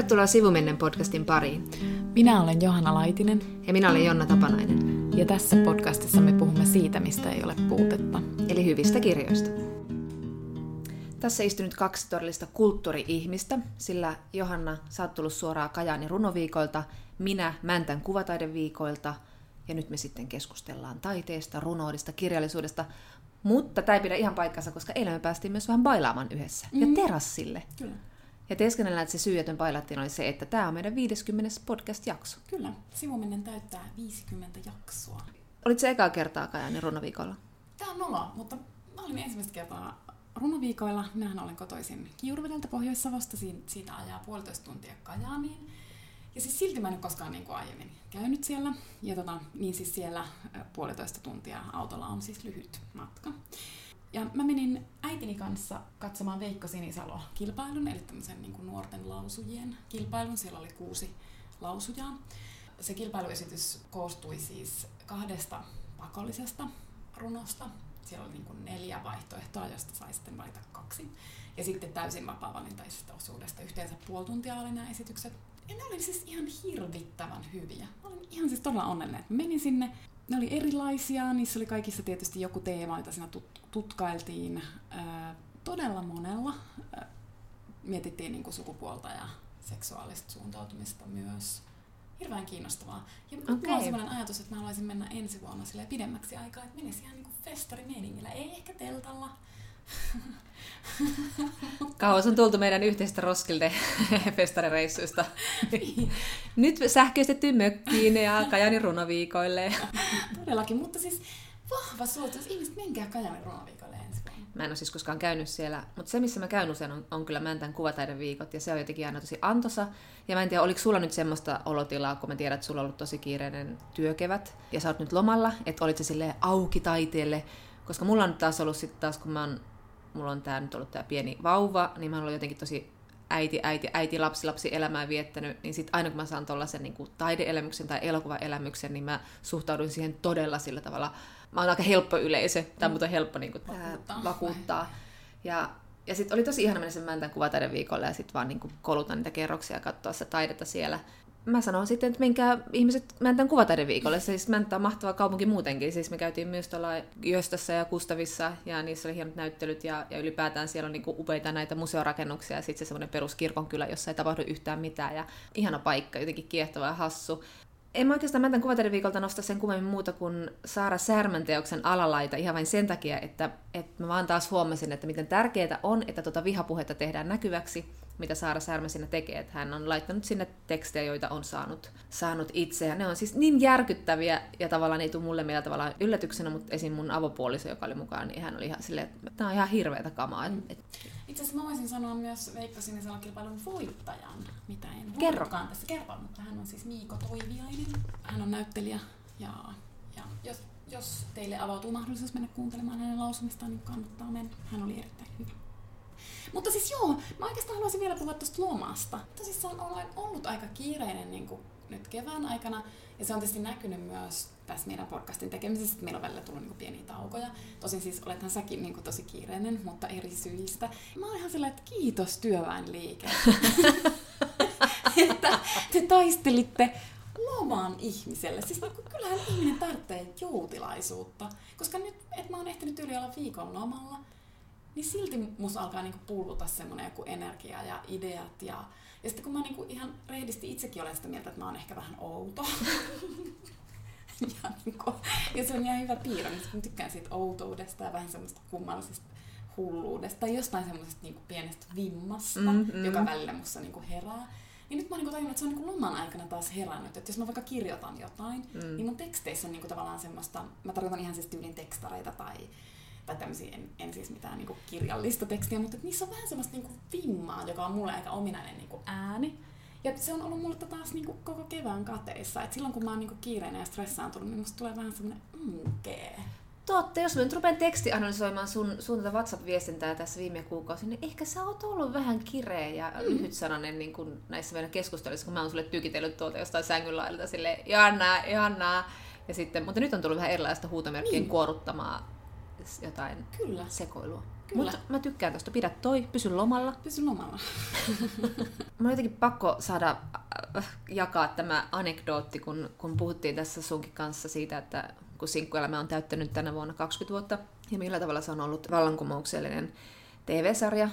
Tervetuloa Sivumennen podcastin pariin. Minä olen Johanna Laitinen. Ja minä olen Jonna Tapanainen. Ja tässä podcastissa me puhumme siitä, mistä ei ole puutetta. Eli hyvistä kirjoista. Tässä istuu nyt kaksi todellista kulttuuri-ihmistä, sillä Johanna, sä oot tullut suoraan Kajaani runoviikoilta, minä Mäntän kuvataideviikoilta, ja nyt me sitten keskustellaan taiteesta, runoudesta, kirjallisuudesta. Mutta tämä ei pidä ihan paikkansa, koska eilen me päästiin myös vähän bailaamaan yhdessä. Ja terassille. Kyllä. Ja teeskennellään, että se syy, joten bailattiin, oli se, että tämä on meidän 50. podcast-jakso. Kyllä. Sivumennen täyttää 50 jaksoa. Olitko se ekaa kertaa Kajaanin runoviikolla? Tämä on nolla, mutta mä olin ensimmäistä kertaa runoviikoilla. Minähän olen kotoisin Kiuruvedeltä Pohjois-Savosta. Siitä ajaa 1,5 tuntia Kajaaniin. Ja siis silti mä en ole koskaan niin kuin aiemmin käynyt siellä. Ja niin siis siellä 1,5 tuntia autolla on siis lyhyt matka. Ja mä menin äitini kanssa katsomaan Veikko Sinisalo kilpailun, eli tämmöisen niin kuin nuorten lausujien kilpailun. Siellä oli 6 lausujaa. Se kilpailuesitys koostui siis 2 pakollisesta runosta. Siellä oli niin kuin 4 vaihtoehtoa, josta sai sitten valita 2. Ja sitten täysin vapaa-valintaisesta osuudesta. Yhteensä 0,5 tuntia oli nämä esitykset. Ja ne oli siis ihan hirvittävän hyviä. Mä olin ihan siis todella onnellinen, että menin sinne. Ne oli erilaisia, niissä oli kaikissa tietysti joku teema, jota siinä tutkailtiin todella monella. Mietittiin niin kuin sukupuolta ja seksuaalista suuntautumista myös. Hirveän kiinnostavaa. Ja mulla on sellainen ajatus, että mä haluaisin mennä ensi vuonna pidemmäksi aikaa, että menisi ihan niin kuin festarimeiningillä, ei ehkä teltalla. Kauas on tultu meidän yhteistä Roskilde-festarireissuista. Nyt sähköistetty mökkiin ja Kajaanin runoviikoille. Todellakin, mutta siis vahva suositus. Ihmiset, menkää Kajaanin runoviikoille ensi vuonna. Mä en ole siis koskaan käynyt siellä, mutta se missä mä käyn usein on kyllä Mäntän kuvataideviikot ja se on jotenkin aina tosi antoisa. Ja mä en tiedä, oliko sulla nyt semmoista olotilaa, kun mä tiedän, että sulla on ollut tosi kiireinen työkevät ja sä oot nyt lomalla, että olit se silleen auki taiteelle. Koska mulla on taas ollut sitten taas, kun mulla on tää nyt ollut tää pieni vauva, niin mä oon ollut jotenkin tosi äiti, lapsi elämää viettänyt, niin sitten aina kun mä saan tollasen niin kuin taideelämyksen tai elokuvaelämyksen, niin mä suhtaudun siihen todella sillä tavalla. Mä oon aika helppo yleisö, tai mut on helppo niin kuin vakuuttaa. Ja sitten oli tosi ihana mennä sen Mäntän kuvataideviikolle ja sitten vaan niin kuin koluta niitä kerroksia ja katsoa sitä taidetta siellä. Mä sanon sitten, että menkää ihmiset Mäntän kuvataideviikolle. Siis Mänttä on mahtava kaupunki muutenkin. Siis me käytiin myös tuolla Jöstössä ja Kustavissa ja niissä oli hienot näyttelyt ja ylipäätään siellä on niinku upeita näitä museorakennuksia ja sitten se semmoinen peruskirkonkylä, jossa ei tapahdu yhtään mitään ja ihana paikka, jotenkin kiehtova ja hassu. En mä oikeastaan Mäntän kuvataideviikolta nosta sen kummemmin muuta kuin Saara Särmän teoksen Alalaita ihan vain sen takia, että mä vaan taas huomasin, että miten tärkeää on, että vihapuhetta tehdään näkyväksi, mitä Saara Särmä siinä tekee. Että hän on laittanut sinne tekstejä, joita on saanut itse. Ja ne on siis niin järkyttäviä ja tavallaan ei tule mulle meillä tavallaan yllätyksenä, mutta esim. Mun avopuoliso, joka oli mukaan, niin hän oli ihan silleen, että tämä on ihan hirveätä kamaa. Itse asiassa mä voisin sanoa myös Veikko Sinisalon kilpailun voittajan, mitä en voinutkaan tässä kertoa, mutta hän on siis Miiko Toiviainen. Hän on näyttelijä ja jos teille avautuu mahdollisuus mennä kuuntelemaan hänen lausumistaan, niin kannattaa mennä. Hän oli erittäin hyvä. Mutta siis joo, mä oikeastaan haluaisin vielä puhua tuosta lomasta. Tosissaan olen ollut aika kiireinen niin kuin nyt kevään aikana, ja se on tietysti näkynyt myös tässä meidän podcastin tekemisessä, että meillä on välillä tullut niin kuin pieniä taukoja. Tosin siis olethan säkin niin kuin tosi kiireinen, mutta eri syistä. Mä oon ihan sellainen, että kiitos työväenliike, että te taistelitte lomaan ihmiselle. Siis niin kuin, kyllähän ihminen tarvitsee joutilaisuutta, koska nyt, että mä oon ehtinyt yli olla viikon lomalla, niin silti musta alkaa niinku pulluta semmoinen joku energia ja ideat. Ja sitten kun mä niinku ihan rehdisti itsekin olen sitä mieltä, että mä oon ehkä vähän outo. ja se on ihan hyvä piirre, mutta mä tykkään siitä outoudesta ja vähän semmoista kummallisesta hulluudesta. Tai jostain semmoisesta niinku pienestä vimmasta, joka välillä musta niinku herää. Ja nyt mä oon niinku tajunnut, että se on niinku loman aikana taas herännyt. Että jos mä vaikka kirjoitan jotain, niin mun teksteissä on niinku tavallaan semmoista, mä tarkoitan ihan siis tyylin tekstareita tai tämmöisiä, en siis mitään niinku kirjallista tekstiä, mutta niissä on vähän semmoista niinku vimmaa, joka on mulle aika ominainen niinku ääni. Ja se on ollut mulle taas niinku koko kevään kateissa. Et silloin kun mä oon niinku kiireinen ja stressaantunut, niin musta tulee vähän semmoinen mkee. Totta, jos mä nyt rupean tekstianalysoimaan sun WhatsApp-viestintää tässä viime kuukausina, niin ehkä sä oot ollut vähän kireä ja lyhytsanainen niin kuin näissä meidän keskusteluissa, kun mä oon sulle tykitellyt tuolta jostain sängynlailta silleen, Johanna. Ja sitten, mutta nyt on tullut vähän erilaista huutomerkkien kuoruttamaa jotain Kyllä. sekoilua. Mutta mä tykkään tosta. Pidä toi, pysy lomalla. Pysy lomalla. Mä on jotenkin pakko saada jakaa tämä anekdootti, kun puhuttiin tässä sunkin kanssa siitä, että kun Sinkkuelämä on täyttänyt tänä vuonna 20 vuotta, ja millä tavalla se on ollut vallankumouksellinen TV-sarja,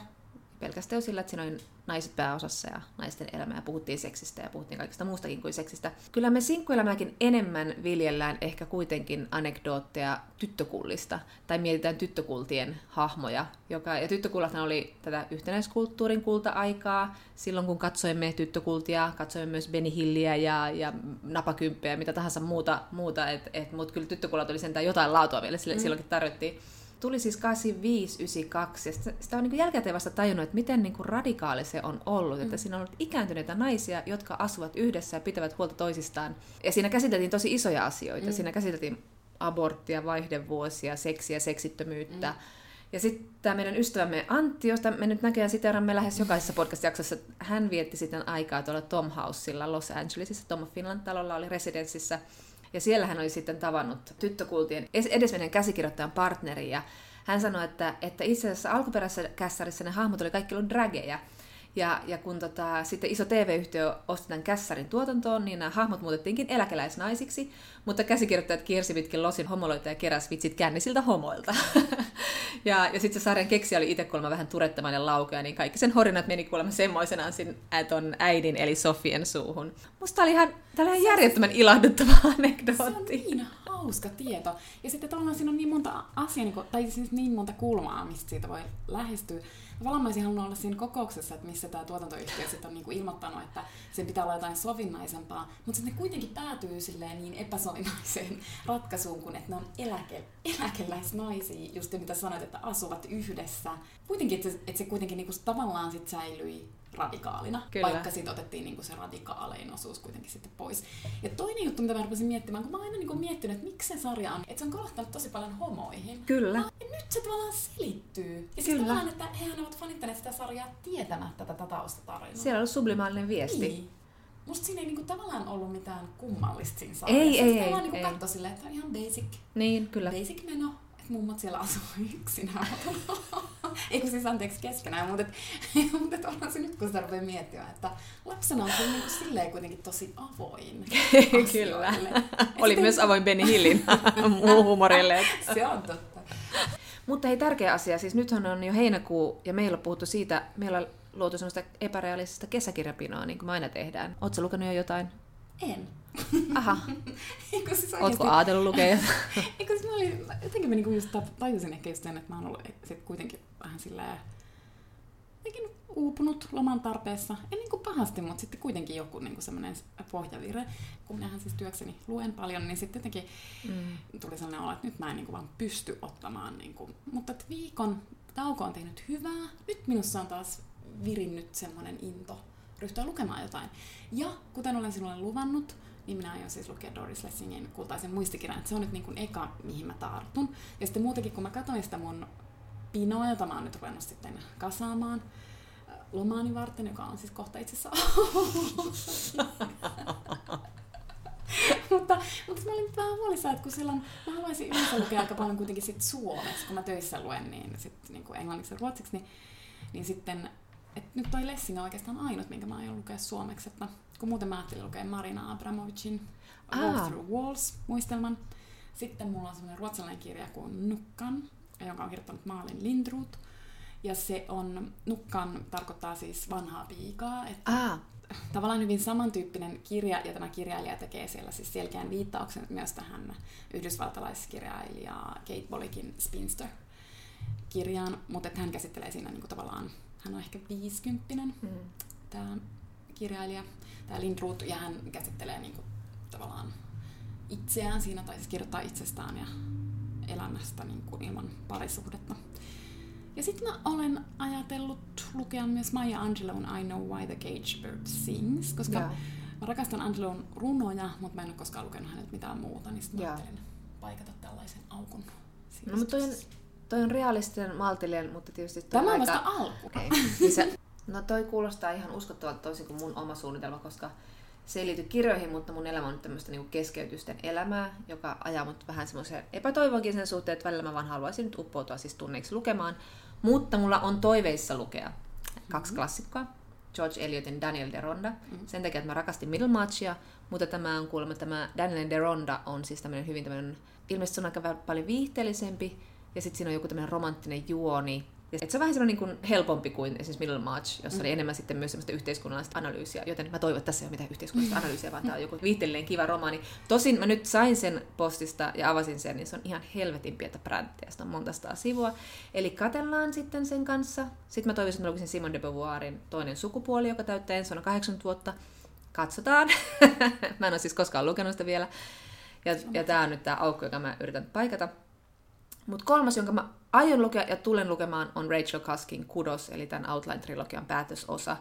pelkästään sillä, että siinä oli naiset pääosassa ja naisten elämää, puhuttiin seksistä ja puhuttiin kaikesta muustakin kuin seksistä. Kyllä me Sinkkuelämääkin enemmän viljellään ehkä kuitenkin anekdootteja tyttökullista, tai mietitään tyttökultien hahmoja. Ja tyttökullathan oli tätä yhtenäiskulttuurin kulta-aikaa. Silloin kun katsoimme tyttökultia, katsoimme myös Benny Hilliä ja Napakymppejä ja mitä tahansa muuta. Mutta kyllä tyttökullat oli sentään jotain laatua vielä, silloinkin tarjottiin. Tuli siis 85, 92, ja sitä on niin jälkikäteen vasta tajunnut, että miten niin radikaali se on ollut, että siinä on ollut ikääntyneitä naisia, jotka asuvat yhdessä ja pitävät huolta toisistaan. Ja siinä käsiteltiin tosi isoja asioita. Siinä käsiteltiin aborttia, vaihdevuosia, seksiä, seksittömyyttä. Ja sitten tämä meidän ystävämme Antti, josta me nyt näköjään siteeramme lähes jokaisessa podcast-jaksossa, hän vietti sitten aikaa tuolla Tom Housella Los Angelesissa, Tom of Finland-talolla oli residenssissä. Ja siellä hän oli sitten tavannut tyttökultien edesmenen käsikirjoittajan partnerin, ja hän sanoi, että itse asiassa alkuperäisessä kässarissa ne hahmot oli kaikki ollut drageja. Ja kun sitten iso TV-yhtiö osti tämän kässarin tuotantoon, niin nämä hahmot muutettiinkin eläkeläisnaisiksi, mutta käsikirjoittajat kiersi pitkin losin homoloita ja keräs vitsit kännisiltä homoilta. ja sitten se sarjan keksijä oli itse kuulemma vähän turettamainen laukeja, niin kaikki sen horinat meni kuulemma semmoisenaan ton äidin eli Sofien suuhun. Musta oli ihan järjettömän ilahduttava anekdootti. Se on niin hauska tieto. Ja sitten siinä on niin monta asiaa, tai siis niin monta kulmaa, mistä siitä voi lähestyä. Tavallaan mä olisin halunnut olla siinä kokouksessa, että missä tämä tuotantoyhtiö sitten on niinku ilmoittanut, että sen pitää olla jotain sovinnaisempaa, mutta sitten ne kuitenkin päätyy silleen niin epäsovinnaiseen ratkaisuun, kun että ne on eläkeläisnaisia, just mitä sanoit, että asuvat yhdessä. Kuitenkin, että se kuitenkin niinku tavallaan sit säilyi radikaalina, kyllä, vaikka siitä otettiin niinku se radikaalein osuus kuitenkin sitten pois. Ja toinen juttu, mitä mä rupesin miettimään, kun mä oon aina niinku miettinyt, että miksi se sarja on, että se on kolahtanut tosi paljon homoihin. Kyllä. Ja nyt se tavallaan selittyy. Ja siis tavallaan, että hehän ovat fanittaneet sitä sarjaa tietämättä tätä taustatarinaa. Siellä on sublimaalinen viesti. Niin. Musta siinä ei niinku tavallaan ollut mitään kummallista siinä sarjassa. Ei. Mä niinku katsoin silleen, että on ihan basic. Niin, kyllä. Basic meno. Mummat siellä asuu yksinään. Eikö siis anteeksi keskenään, mutta onhan se nyt, kun sitä rupeaa miettimään, että lapsena on niin kuin silleen kuitenkin tosi avoin Kyllä. Oli myös avoin Benny Hillin huumorille. Se on totta. Mutta hei, tärkeä asia. Siis nythän on jo heinäkuu ja meillä on puhuttu siitä, meillä on luotu semmoista epärealistista kesäkirjapinoa, niin kuin me aina tehdään. Ootko lukenut jo jotain? En. Aha. Ootko ajatellut lukea? Eikö se oli, jotenkin mä niinku just tajusin ehkä just sen, että mä oon ollut sit kuitenkin vähän silleen uupunut loman tarpeessa. En niinku pahasti, mutta sitten kuitenkin joku niinku semmoinen pohjavire. Kun minähän siis työkseni luen paljon, niin sitten jotenkin tuli sellainen olo, että nyt mä en niinku vaan pysty ottamaan. Niinku. Mutta viikon tauko on tehnyt hyvää. Nyt minussa on taas virinnyt semmoinen into ryhtyä lukemaan jotain. Ja kuten olen sinulle luvannut, niin minä aion siis lukea Doris Lessingin Kultaisen muistikirjan. Se on nyt niin kuin eka, mihin mä tartun. Ja sitten muutenkin, kun mä katsoin sitä mun pinoa, jota mä oon nyt ruvennut sitten kasaamaan lomaani varten, joka on siis kohta itse asiassa Mutta mä olin vähän huolissaan, että kun siellä on, mä haluaisin yleensä lukea aika paljon kuitenkin sit suomeksi, kun mä töissä luen, niin sitten niin kuin englanniksi ja ruotsiksi, niin sitten et nyt toi Lessing on oikeastaan ainut, minkä mä aion lukea suomeksi, että kun muuten mä ajattelin lukea Marina Abramovicin Walk Through Walls -muistelman. Sitten mulla on semmoinen ruotsalainen kirja kuin Nukkan, jonka on kirjoittanut Malin Lindrud. Ja se on, Nukkan tarkoittaa siis vanhaa piikaa, että tavallaan hyvin samantyyppinen kirja, ja tämä kirjailija tekee siellä siis selkeän viittauksen myös tähän yhdysvaltalaiskirjailija Kate Bolickin Spinster -kirjaan, mutta hän käsittelee siinä niinku tavallaan, hän on ehkä 50-vuotias tämä kirjailija, tämä Lindrud, ja hän käsittelee niinku tavallaan itseään siinä, tai siis kirjoittaa itsestään ja elämästä niinku ilman parisuhdetta. Ja sitten mä olen ajatellut lukea myös Maya Angeloun I Know Why the Gage Bird Sings, koska mä rakastan Angeloun runoja, mutta mä en ole koskaan lukenut häneltä mitään muuta, niin sitten ajattelin paikata tällaisen aukon. No, mutta toi on realistinen, maltillinen, mutta tietysti tämä on vasta alku. Okay. No toi kuulostaa ihan uskottavalta toisin kuin mun oma suunnitelma, koska se ei liity kirjoihin, mutta mun elämä on nyt tämmöistä niinku keskeytysten elämää, joka ajaa mut vähän semmoiseen epätoivoonkin sen suhteen, että välillä mä vaan haluaisin nyt uppoutua siis tunneiksi lukemaan. Mutta mulla on toiveissa lukea kaksi klassikkoa, George Eliotin Daniel Deronda. Sen takia, että mä rakastin Middlemarchia, mutta tämä on kuulemma, tämä Daniel Deronda on siis tämmöinen hyvin tämmöinen, ilmeisesti se on aika paljon viihteellisempi, ja sitten siinä on joku tämmöinen romanttinen juoni. Ja se on vähän semmoinen niin kuin helpompi kuin esimerkiksi Middlemarch, jossa oli enemmän sitten myös semmoista yhteiskunnallista analyysiä, joten mä toivon, että tässä ei ole mitään yhteiskunnallista analyysiä, vaan tämä on joku viihteellinen kiva romaani. Tosin mä nyt sain sen postista ja avasin sen, niin se on ihan helvetin pientä pränttiä, se on monta sataa sivua. Eli katellaan sitten sen kanssa. Sitten mä toivoisin, että mä lukisin Simone de Beauvoirin Toinen sukupuoli, joka täyttää ensi vuonna 80 vuotta. Katsotaan. Mä en ole siis koskaan lukenut sitä vielä. Ja tää on nyt tää aukko, joka mä yritän paikata. Mutta kolmas, jonka mä aion lukea ja tulen lukemaan, on Rachel Cuskin Kudos, eli tämän Outline-trilogian päätösosa,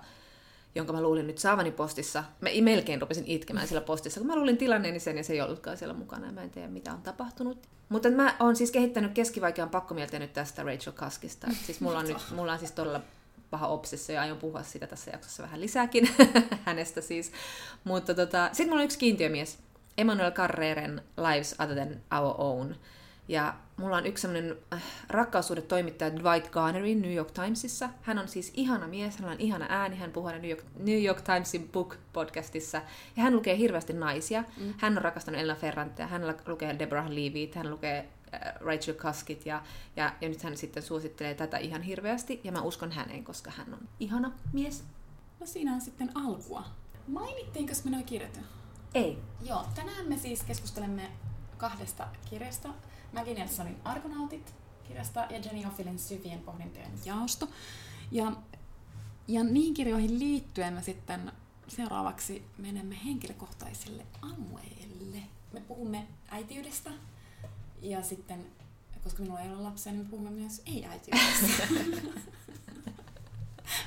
jonka mä luulin nyt saavani postissa. Mä melkein rupesin itkemään siellä postissa, kun mä luulin tilanneeni sen, ja se ei ollutkaan siellä mukana, ja mä en tiedä, mitä on tapahtunut. Mutta mä oon siis kehittänyt keskivaikean pakkomieltä nyt tästä Rachel Cuskista. Siis mulla on siis todella paha obsessio, ja aion puhua sitä tässä jaksossa vähän lisääkin hänestä siis. Mutta sitten mulla on yksi kiintiömies, Emmanuel Carreren Lives Other Than Our Own. Ja mulla on yksi semmoinen rakkaussuhdetoimittaja Dwight Garnerin New York Timesissa. Hän on siis ihana mies, hänellä on ihana ääni, hän puhuu New York Timesin Book-podcastissa. Ja hän lukee hirveästi naisia. Hän on rakastanut Elena Ferrantia, hän lukee Deborah Leavyt, hän lukee Rachel Cuskit ja nyt hän sitten suosittelee tätä ihan hirveästi. Ja mä uskon häneen, koska hän on ihana mies. No siinä on sitten alkua. Mainittiinko me nuo kirjat? Ei. Joo, tänään me siis keskustelemme kahdesta kirjasta. Maggie Nelsonin Argonautit-kirjasta ja Jenny Offillin Syvien pohdintojen jaosto. Ja niihin kirjoihin liittyen me sitten seuraavaksi menemme henkilökohtaisille alueille. Me puhumme äitiydestä ja sitten, koska minulla ei ole lapsia, niin me puhumme myös ei-äitiydestä.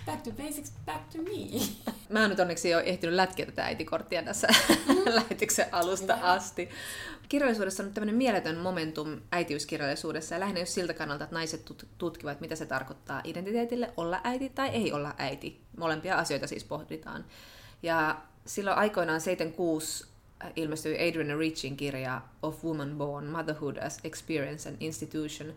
Back to basics, back to me. Mä oon nyt onneksi jo ehtinyt lätkiä tätä äitikorttia tässä lähetyksen alusta asti. Kirjallisuudessa on tämmöinen mieletön momentum äitiyskirjallisuudessa ja lähinnä just siltä kannalta, että naiset tutkivat, mitä se tarkoittaa identiteetille, olla äiti tai ei olla äiti. Molempia asioita siis pohditaan. Ja silloin aikoinaan 76 ilmestyi Adrienne Richin kirja Of Woman Born, Motherhood as Experience and Institution.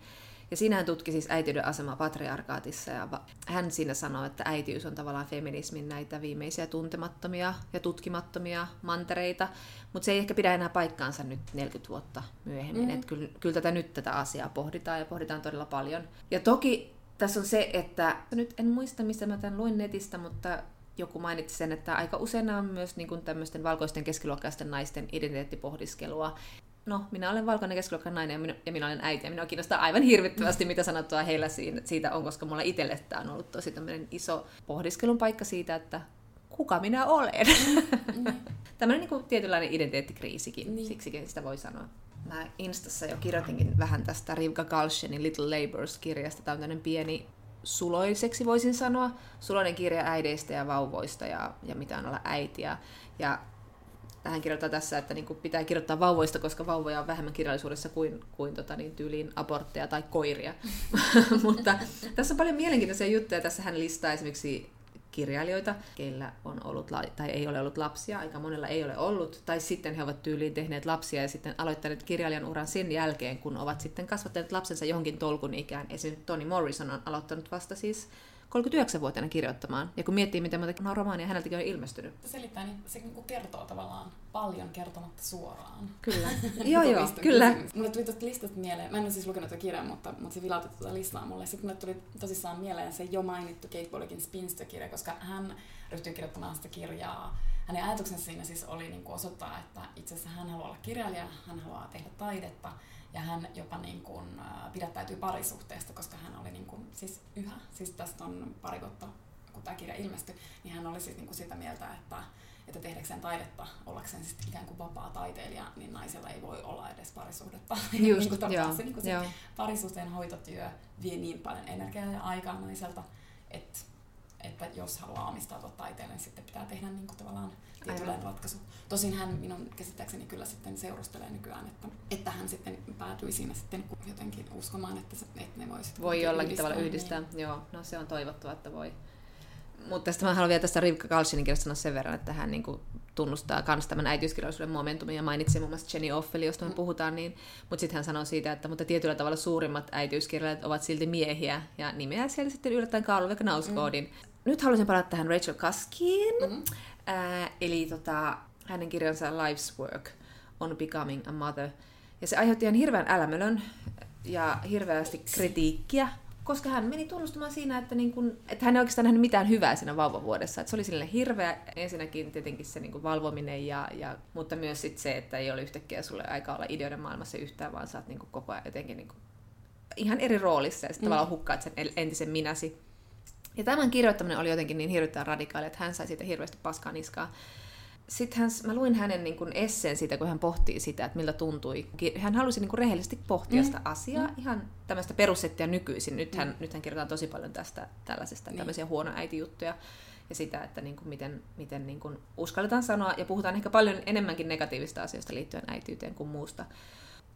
Ja siinä hän tutki siis äitiyden asemaa patriarkaatissa ja hän siinä sanoi, että äitiys on tavallaan feminismin näitä viimeisiä tuntemattomia ja tutkimattomia mantereita, mutta se ei ehkä pidä enää paikkaansa nyt 40 vuotta myöhemmin. Mm-hmm. Kyllä tätä asiaa pohditaan ja pohditaan todella paljon. Ja toki tässä on se, että nyt en muista, mistä mä tämän luin netistä, mutta joku mainitsi sen, että aika usein on myös niin kuin tämmöisten valkoisten keskiluokkaisten naisten identiteettipohdiskelua. No, minä olen valkoinen keskiluokkainen nainen ja minä olen äiti ja minua kiinnostaa aivan hirvittävästi, mitä sanottua heillä siitä on, koska mulla itselle tämä on ollut tosi tämmöinen iso pohdiskelun paikka siitä, että kuka minä olen. Tämmöinen niin kuin tietynlainen identiteettikriisikin, siksikin sitä voi sanoa. Mä Instassa jo kirjoitinkin vähän tästä Rivka Galchenin Little Labours-kirjasta. Tämä on tämmöinen pieni suloiseksi voisin sanoa. Suloinen kirja äideistä ja vauvoista ja mitä on olla äitiä ja hän kirjoittaa tässä, että niin kuin pitää kirjoittaa vauvoista, koska vauvoja on vähemmän kirjallisuudessa kuin tyyliin abortteja tai koiria. Mutta tässä on paljon mielenkiintoisia juttuja. Tässä hän listaa esimerkiksi kirjailijoita, keillä on ollut tai ei ole ollut lapsia, aika monella ei ole ollut, tai sitten he ovat tyyliin tehneet lapsia ja sitten aloittaneet kirjailijan uran sen jälkeen, kun ovat sitten kasvattaneet lapsensa johonkin tolkun ikään. Esimerkiksi Toni Morrison on aloittanut vasta siis 39-vuotiaana kirjoittamaan. Ja kun miettii, miten monta romaania häneltäkin on ilmestynyt. Selittää, niin se kertoo tavallaan paljon kertomatta suoraan. Kyllä. Joo, kyllä. Mulle tuli tuosta listasta mieleen. Mä en ole siis lukenut tuota kirjaa, mutta se vilautti tuota listaa mulle. Sitten mulle tuli tosissaan mieleen se jo mainittu Kate Bolickin Spinster-kirja, koska hän ryhtyi kirjoittamaan sitä kirjaa. Hänen ajatuksensa siinä siis oli niin kuin osoittaa, että itse asiassa hän haluaa olla kirjailija, hän haluaa tehdä taidetta. Ja hän jopa niin kuin pidättäytyi parisuhteesta, koska hän oli niin kuin, siis tästä on pari vuotta, kun tämä kirja ilmestyi, niin hän oli siis niin kuin sitä mieltä, että tehdäkseen taidetta, ollakseen siis ikään kuin vapaa taiteilija, niin naisella ei voi olla edes parisuhdetta. Just, se parisuhteen hoitotyö vie niin paljon energiaa ja aikaa naiselta, että jos haluaa omistautua taiteelle, niin sitten pitää tehdä niin kuin tavallaan tietynlainen ratkaisu. Tosin hän minun käsittääkseni kyllä sitten seurustelee nykyään, että hän sitten päätyi siinä sitten jotenkin uskomaan, että ne voi jollakin tavalla yhdistää. Niin. Joo, no se on toivottavaa, että voi. Mutta tästä mä haluan vielä tästä Rivka Galchenin kirjasta sanoa sen verran, että hän niin kuin tunnustaa myös tämän äitiyskirjallisuuden momentumin ja mainitsee muun muassa Jenny Offillin, josta me puhutaan, niin, mutta sitten hän sanoo siitä, että mutta tietyllä tavalla suurimmat äitiyskirjailijat ovat silti miehiä ja nimeää siellä sitten yllättäen Karl Ove Knausgårdin. Nyt haluaisin palata tähän Rachel Cuskiin, eli hänen kirjansa Life's Work on Becoming a Mother. Ja se aiheutti ihan hirveän älämölön ja hirveästi kritiikkiä, koska hän meni tunnustamaan siinä, että, niin kun, että hän ei oikeastaan nähnyt mitään hyvää siinä vauvavuodessa. Että se oli silleen hirveä ensinnäkin tietenkin se niin kun valvominen, mutta myös sit se, että ei ole yhtäkkiä sulle aikaa olla ideoiden maailmassa yhtään, vaan sä oot niin kun koko ajan jotenkin niin kun ihan eri roolissa ja sitten tavallaan hukkaat sen entisen minäsi. Ja tämän kirjoittaminen oli jotenkin niin hirveän radikaali, että hän sai siitä hirveästi paskaa niskaa. Sitten mä luin hänen niin kuin esseen siitä, kun hän pohtii sitä, että miltä tuntui. Hän halusi niin kuin rehellisesti pohtia sitä asiaa, ihan tämmöistä perussettiä nykyisin. Nythän kirjoitetaan tosi paljon tästä tällaisesta, tämmöisiä huonoäitijuttuja ja sitä, että niin kuin miten niin kuin uskalletaan sanoa. Ja puhutaan ehkä paljon enemmänkin negatiivista asioista liittyen äitiyteen kuin muusta.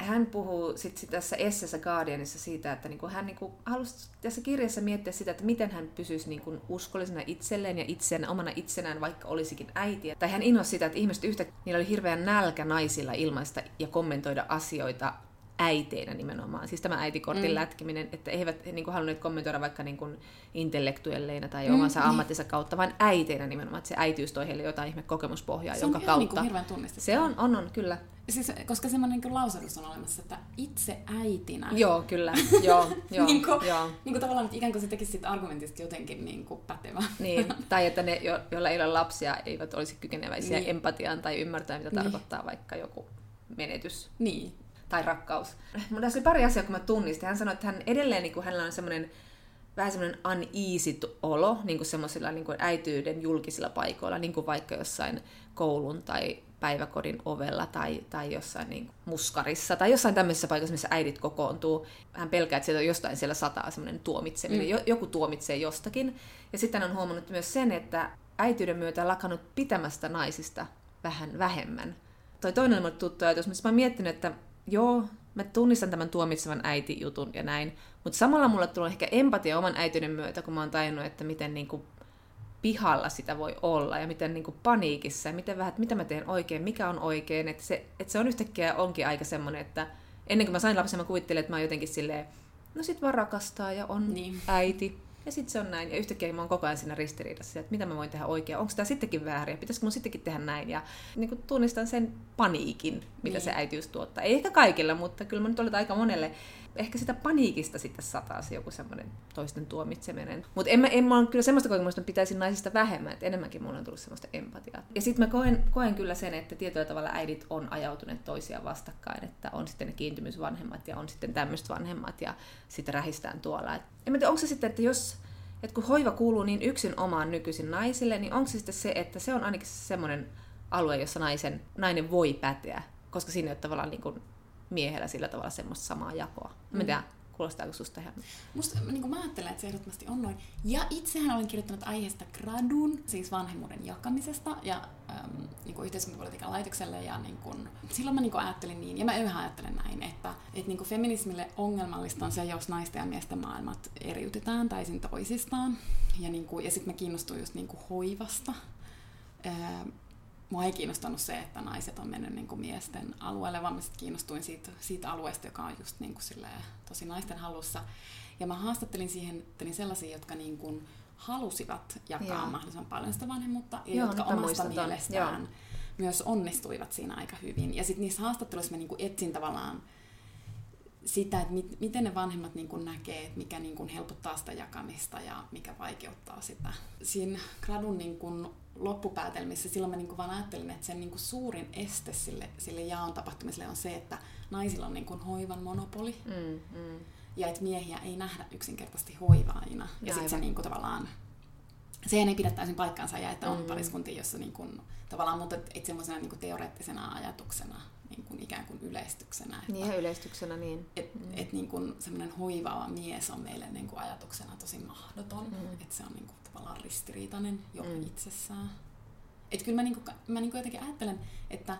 Hän puhuu sitten tässä esseessä Guardianissa siitä, että niinku hän niinku halusi tässä kirjassa miettiä sitä, että miten hän pysyisi niinku uskollisena itselleen ja omana itsenään, vaikka olisikin äitiä. Tai hän innosi sitä, että ihmiset niillä oli hirveän nälkä naisilla ilmaista ja kommentoida asioita äiteinä nimenomaan. Siis tämä äitikortin lätkiminen, että eivät niinku halunneet kommentoida vaikka niinku intellektuelleina tai omansa ammattinsa kautta, vaan äiteinä nimenomaan. Että se äitiys toi heille jotain ihme kokemuspohjaa, se jonka kautta. Niinku hirveän tunnistettava. Se on kyllä. Siis, koska semmoinen niin lausahdus on olemassa, että itse äitinä. Joo, kyllä. Joo, niin kuin, joo. Niin kuin tavallaan, että ikään kuin se tekisi siitä argumentista jotenkin niin kuin pätevä. Niin, tai että ne, joilla ei ole lapsia, eivät olisi kykeneväisiä empatiaan tai ymmärtää, mitä tarkoittaa vaikka joku menetys. Niin. Tai rakkaus. Mutta tässä oli pari asiaa, kun mä tunnistin. Hän sanoi, että hän edelleen, niin kuin hänellä on semmoinen vähän semmoinen uneasy olo, niin kuin semmoisilla niin kuin äityyden julkisilla paikoilla, niin kuin vaikka jossain koulun tai päiväkodin ovella tai jossain niin muskarissa tai jossain tämmöisessä paikassa, missä äidit kokoontuu. Hän pelkää, että sieltä jostain siellä sataa semmoinen tuomitseminen. Joku tuomitsee jostakin. Ja sitten on huomannut myös sen, että äityyden myötä on lakannut pitämästä naisista vähän vähemmän. Toi toinen on tuttu ajatus, missä mä oon miettinyt, että joo, mä tunnistan tämän tuomitsevan äitijutun ja näin, mutta samalla mulla tulee ehkä empatia oman äityyden myötä, kun mä oon tajunnut, että miten niin kuin pihalla sitä voi olla ja miten niin kuin paniikissa ja miten vähän, että mitä mä teen oikein, mikä on oikein. Että se on yhtäkkiä onkin aika semmoinen, että ennen kuin mä sain lapsen, mä kuvittelin, että mä oon jotenkin silleen, no sit vaan rakastaa ja on äiti ja sit se on näin. Ja yhtäkkiä mä oon koko ajan siinä ristiriidassa, että mitä mä voin tehdä oikein, onko tää sittenkin väärin ja pitäisikö mun sittenkin tehdä näin. Ja niin kuin tunnistan sen paniikin, mitä se äitiys tuottaa. Ei ehkä kaikilla, mutta kyllä mä nyt oletan aika monelle. Ehkä sitä paniikista sitten sataa se joku semmoinen toisten tuomitseminen. Mutta en mä kyllä semmoista kokemusta pitäisin naisista vähemmän, että enemmänkin mulla on tullut semmoista empatiaa. Ja sitten mä koen kyllä sen, että tietyllä tavalla äidit on ajautuneet toisiaan vastakkain, että on sitten ne kiintymysvanhemmat ja on sitten tämmöiset vanhemmat ja sitten rähistään tuolla. En mä tiedä, onko se sitten, että kun hoiva kuuluu niin yksin omaan nykyisin naisille, niin onko se sitten se, että se on ainakin semmoinen alue, jossa nainen voi päteä, koska siinä ei ole tavallaan niin kuin miehellä sillä tavalla semmoista samaa jakoa. Mä en tiedä, kuulostaako susta ihan? Musta, niin mä ajattelen, että se ehdottomasti on noin. Ja itsehän olen kirjoittanut aiheesta gradun, siis vanhemmuuden jakamisesta ja niin yhteiskuntapolitiikan laitokselle. Ja, niin kuin, silloin mä niin ajattelin niin, ja mä yhä ajattelen näin, että niin feminismille ongelmallista on se, jos naisten ja miesten maailmat eriytetään täysin toisistaan. Ja, niin kuin, ja sit mä kiinnostun just niin hoivasta. Mua ei kiinnostanut se, että naiset on mennyt niin kuin miesten alueelle, vaan mä sit kiinnostuin siitä alueesta, joka on just niin kuin silleen, tosi naisten halussa. Ja mä haastattelin siihen sellaisia, jotka niin kuin halusivat jakaa mahdollisimman paljon sitä vanhemmuutta, ja jotka omasta mielestään myös onnistuivat siinä aika hyvin. Ja sitten niissä haastatteluissa mä niin kuin etsin tavallaan sitä, että miten ne vanhemmat niin kuin näkee, että mikä niin kuin helpottaa sitä jakamista ja mikä vaikeuttaa sitä. Siinä gradun niin kuin loppupäätelmissä silloin mä niin kuin vaan ajattelin, että sen niin kuin suurin este sille jaon tapahtumiselle on se, että naisilla on niin kuin hoivan monopoli ja että miehiä ei nähdä yksinkertaisesti hoivaajina. Ja sitten se niin kuin tavallaan, sehän ei pidä täysin paikkaansa ja että on pariskuntia, jossa niin kuin, tavallaan, mutta et semmoisena niin kuin teoreettisena ajatuksena. Niin kuin ikään kuin yleistyksenä. Niin. Että niin kuin semmoinen hoivaava mies on meille niin kuin ajatuksena tosi mahdoton. Että se on niin kuin tavallaan ristiriitainen jo itsessään. Että kyllä mä jotenkin ajattelen, että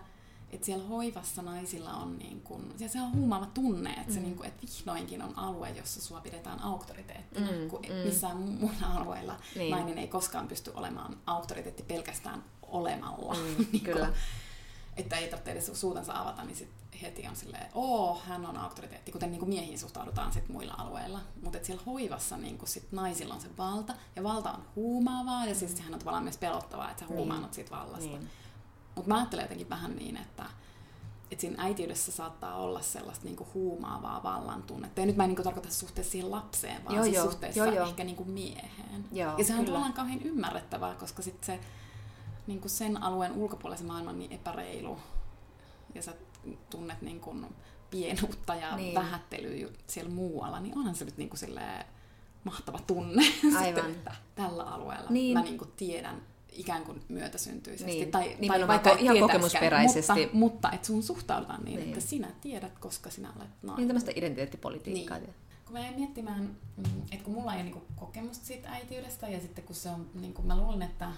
että siellä hoivassa naisilla on niin kuin, se on huumaava tunne, että se niin kuin, että vihdoinkin on alue, jossa sua pidetään auktoriteettina, kun missään muulla alueella niin. Nainen ei koskaan pysty olemaan auktoriteetti pelkästään olemalla. Niin kyllä. Kun, että ei tarvitse edes suutansa avata, niin sit heti on silleen, hän on auktoriteetti, kuten niin kuin miehiin suhtaudutaan sit muilla alueilla. Mutta siellä hoivassa niin kuin sit naisilla on se valta, ja valta on huumaavaa, ja siis sehän on tavallaan myös pelottavaa, että sä huumaannut siitä vallasta. Niin. Mutta mä ajattelen jotenkin vähän niin, että siinä äitiydessä saattaa olla sellaista niinku huumaavaa vallan tunnetta. Ja nyt mä en niinku tarkoita suhteessa siihen lapseen, vaan siis suhteessa ehkä niinku mieheen. Joo, ja sehän on tavallaan kauhean ymmärrettävää, koska sit se, niinku sen alueen ulkopuolella se maailma on niin epäreilu. Ja sä tunnet niinku pienuutta ja vähättelyä siellä muualla, niin onhan se nyt niinku mahtava tunne. Aivan. Sitten, tällä alueella niin. Mä niinku tiedän. Ikään kuin myötäsyntyisesti. Niin, tai vaikka ihan kokemusperäisesti. Mutta et sun suhtaudutaan niin, että sinä tiedät, koska sinä olet nainen. Niin tämmöistä identiteettipolitiikkaa. Niin. Kun mä jäin miettimään, että kun mulla ei ole niinku kokemusta siitä äitiydestä, ja sitten kun se on, niinku, mä luulen, että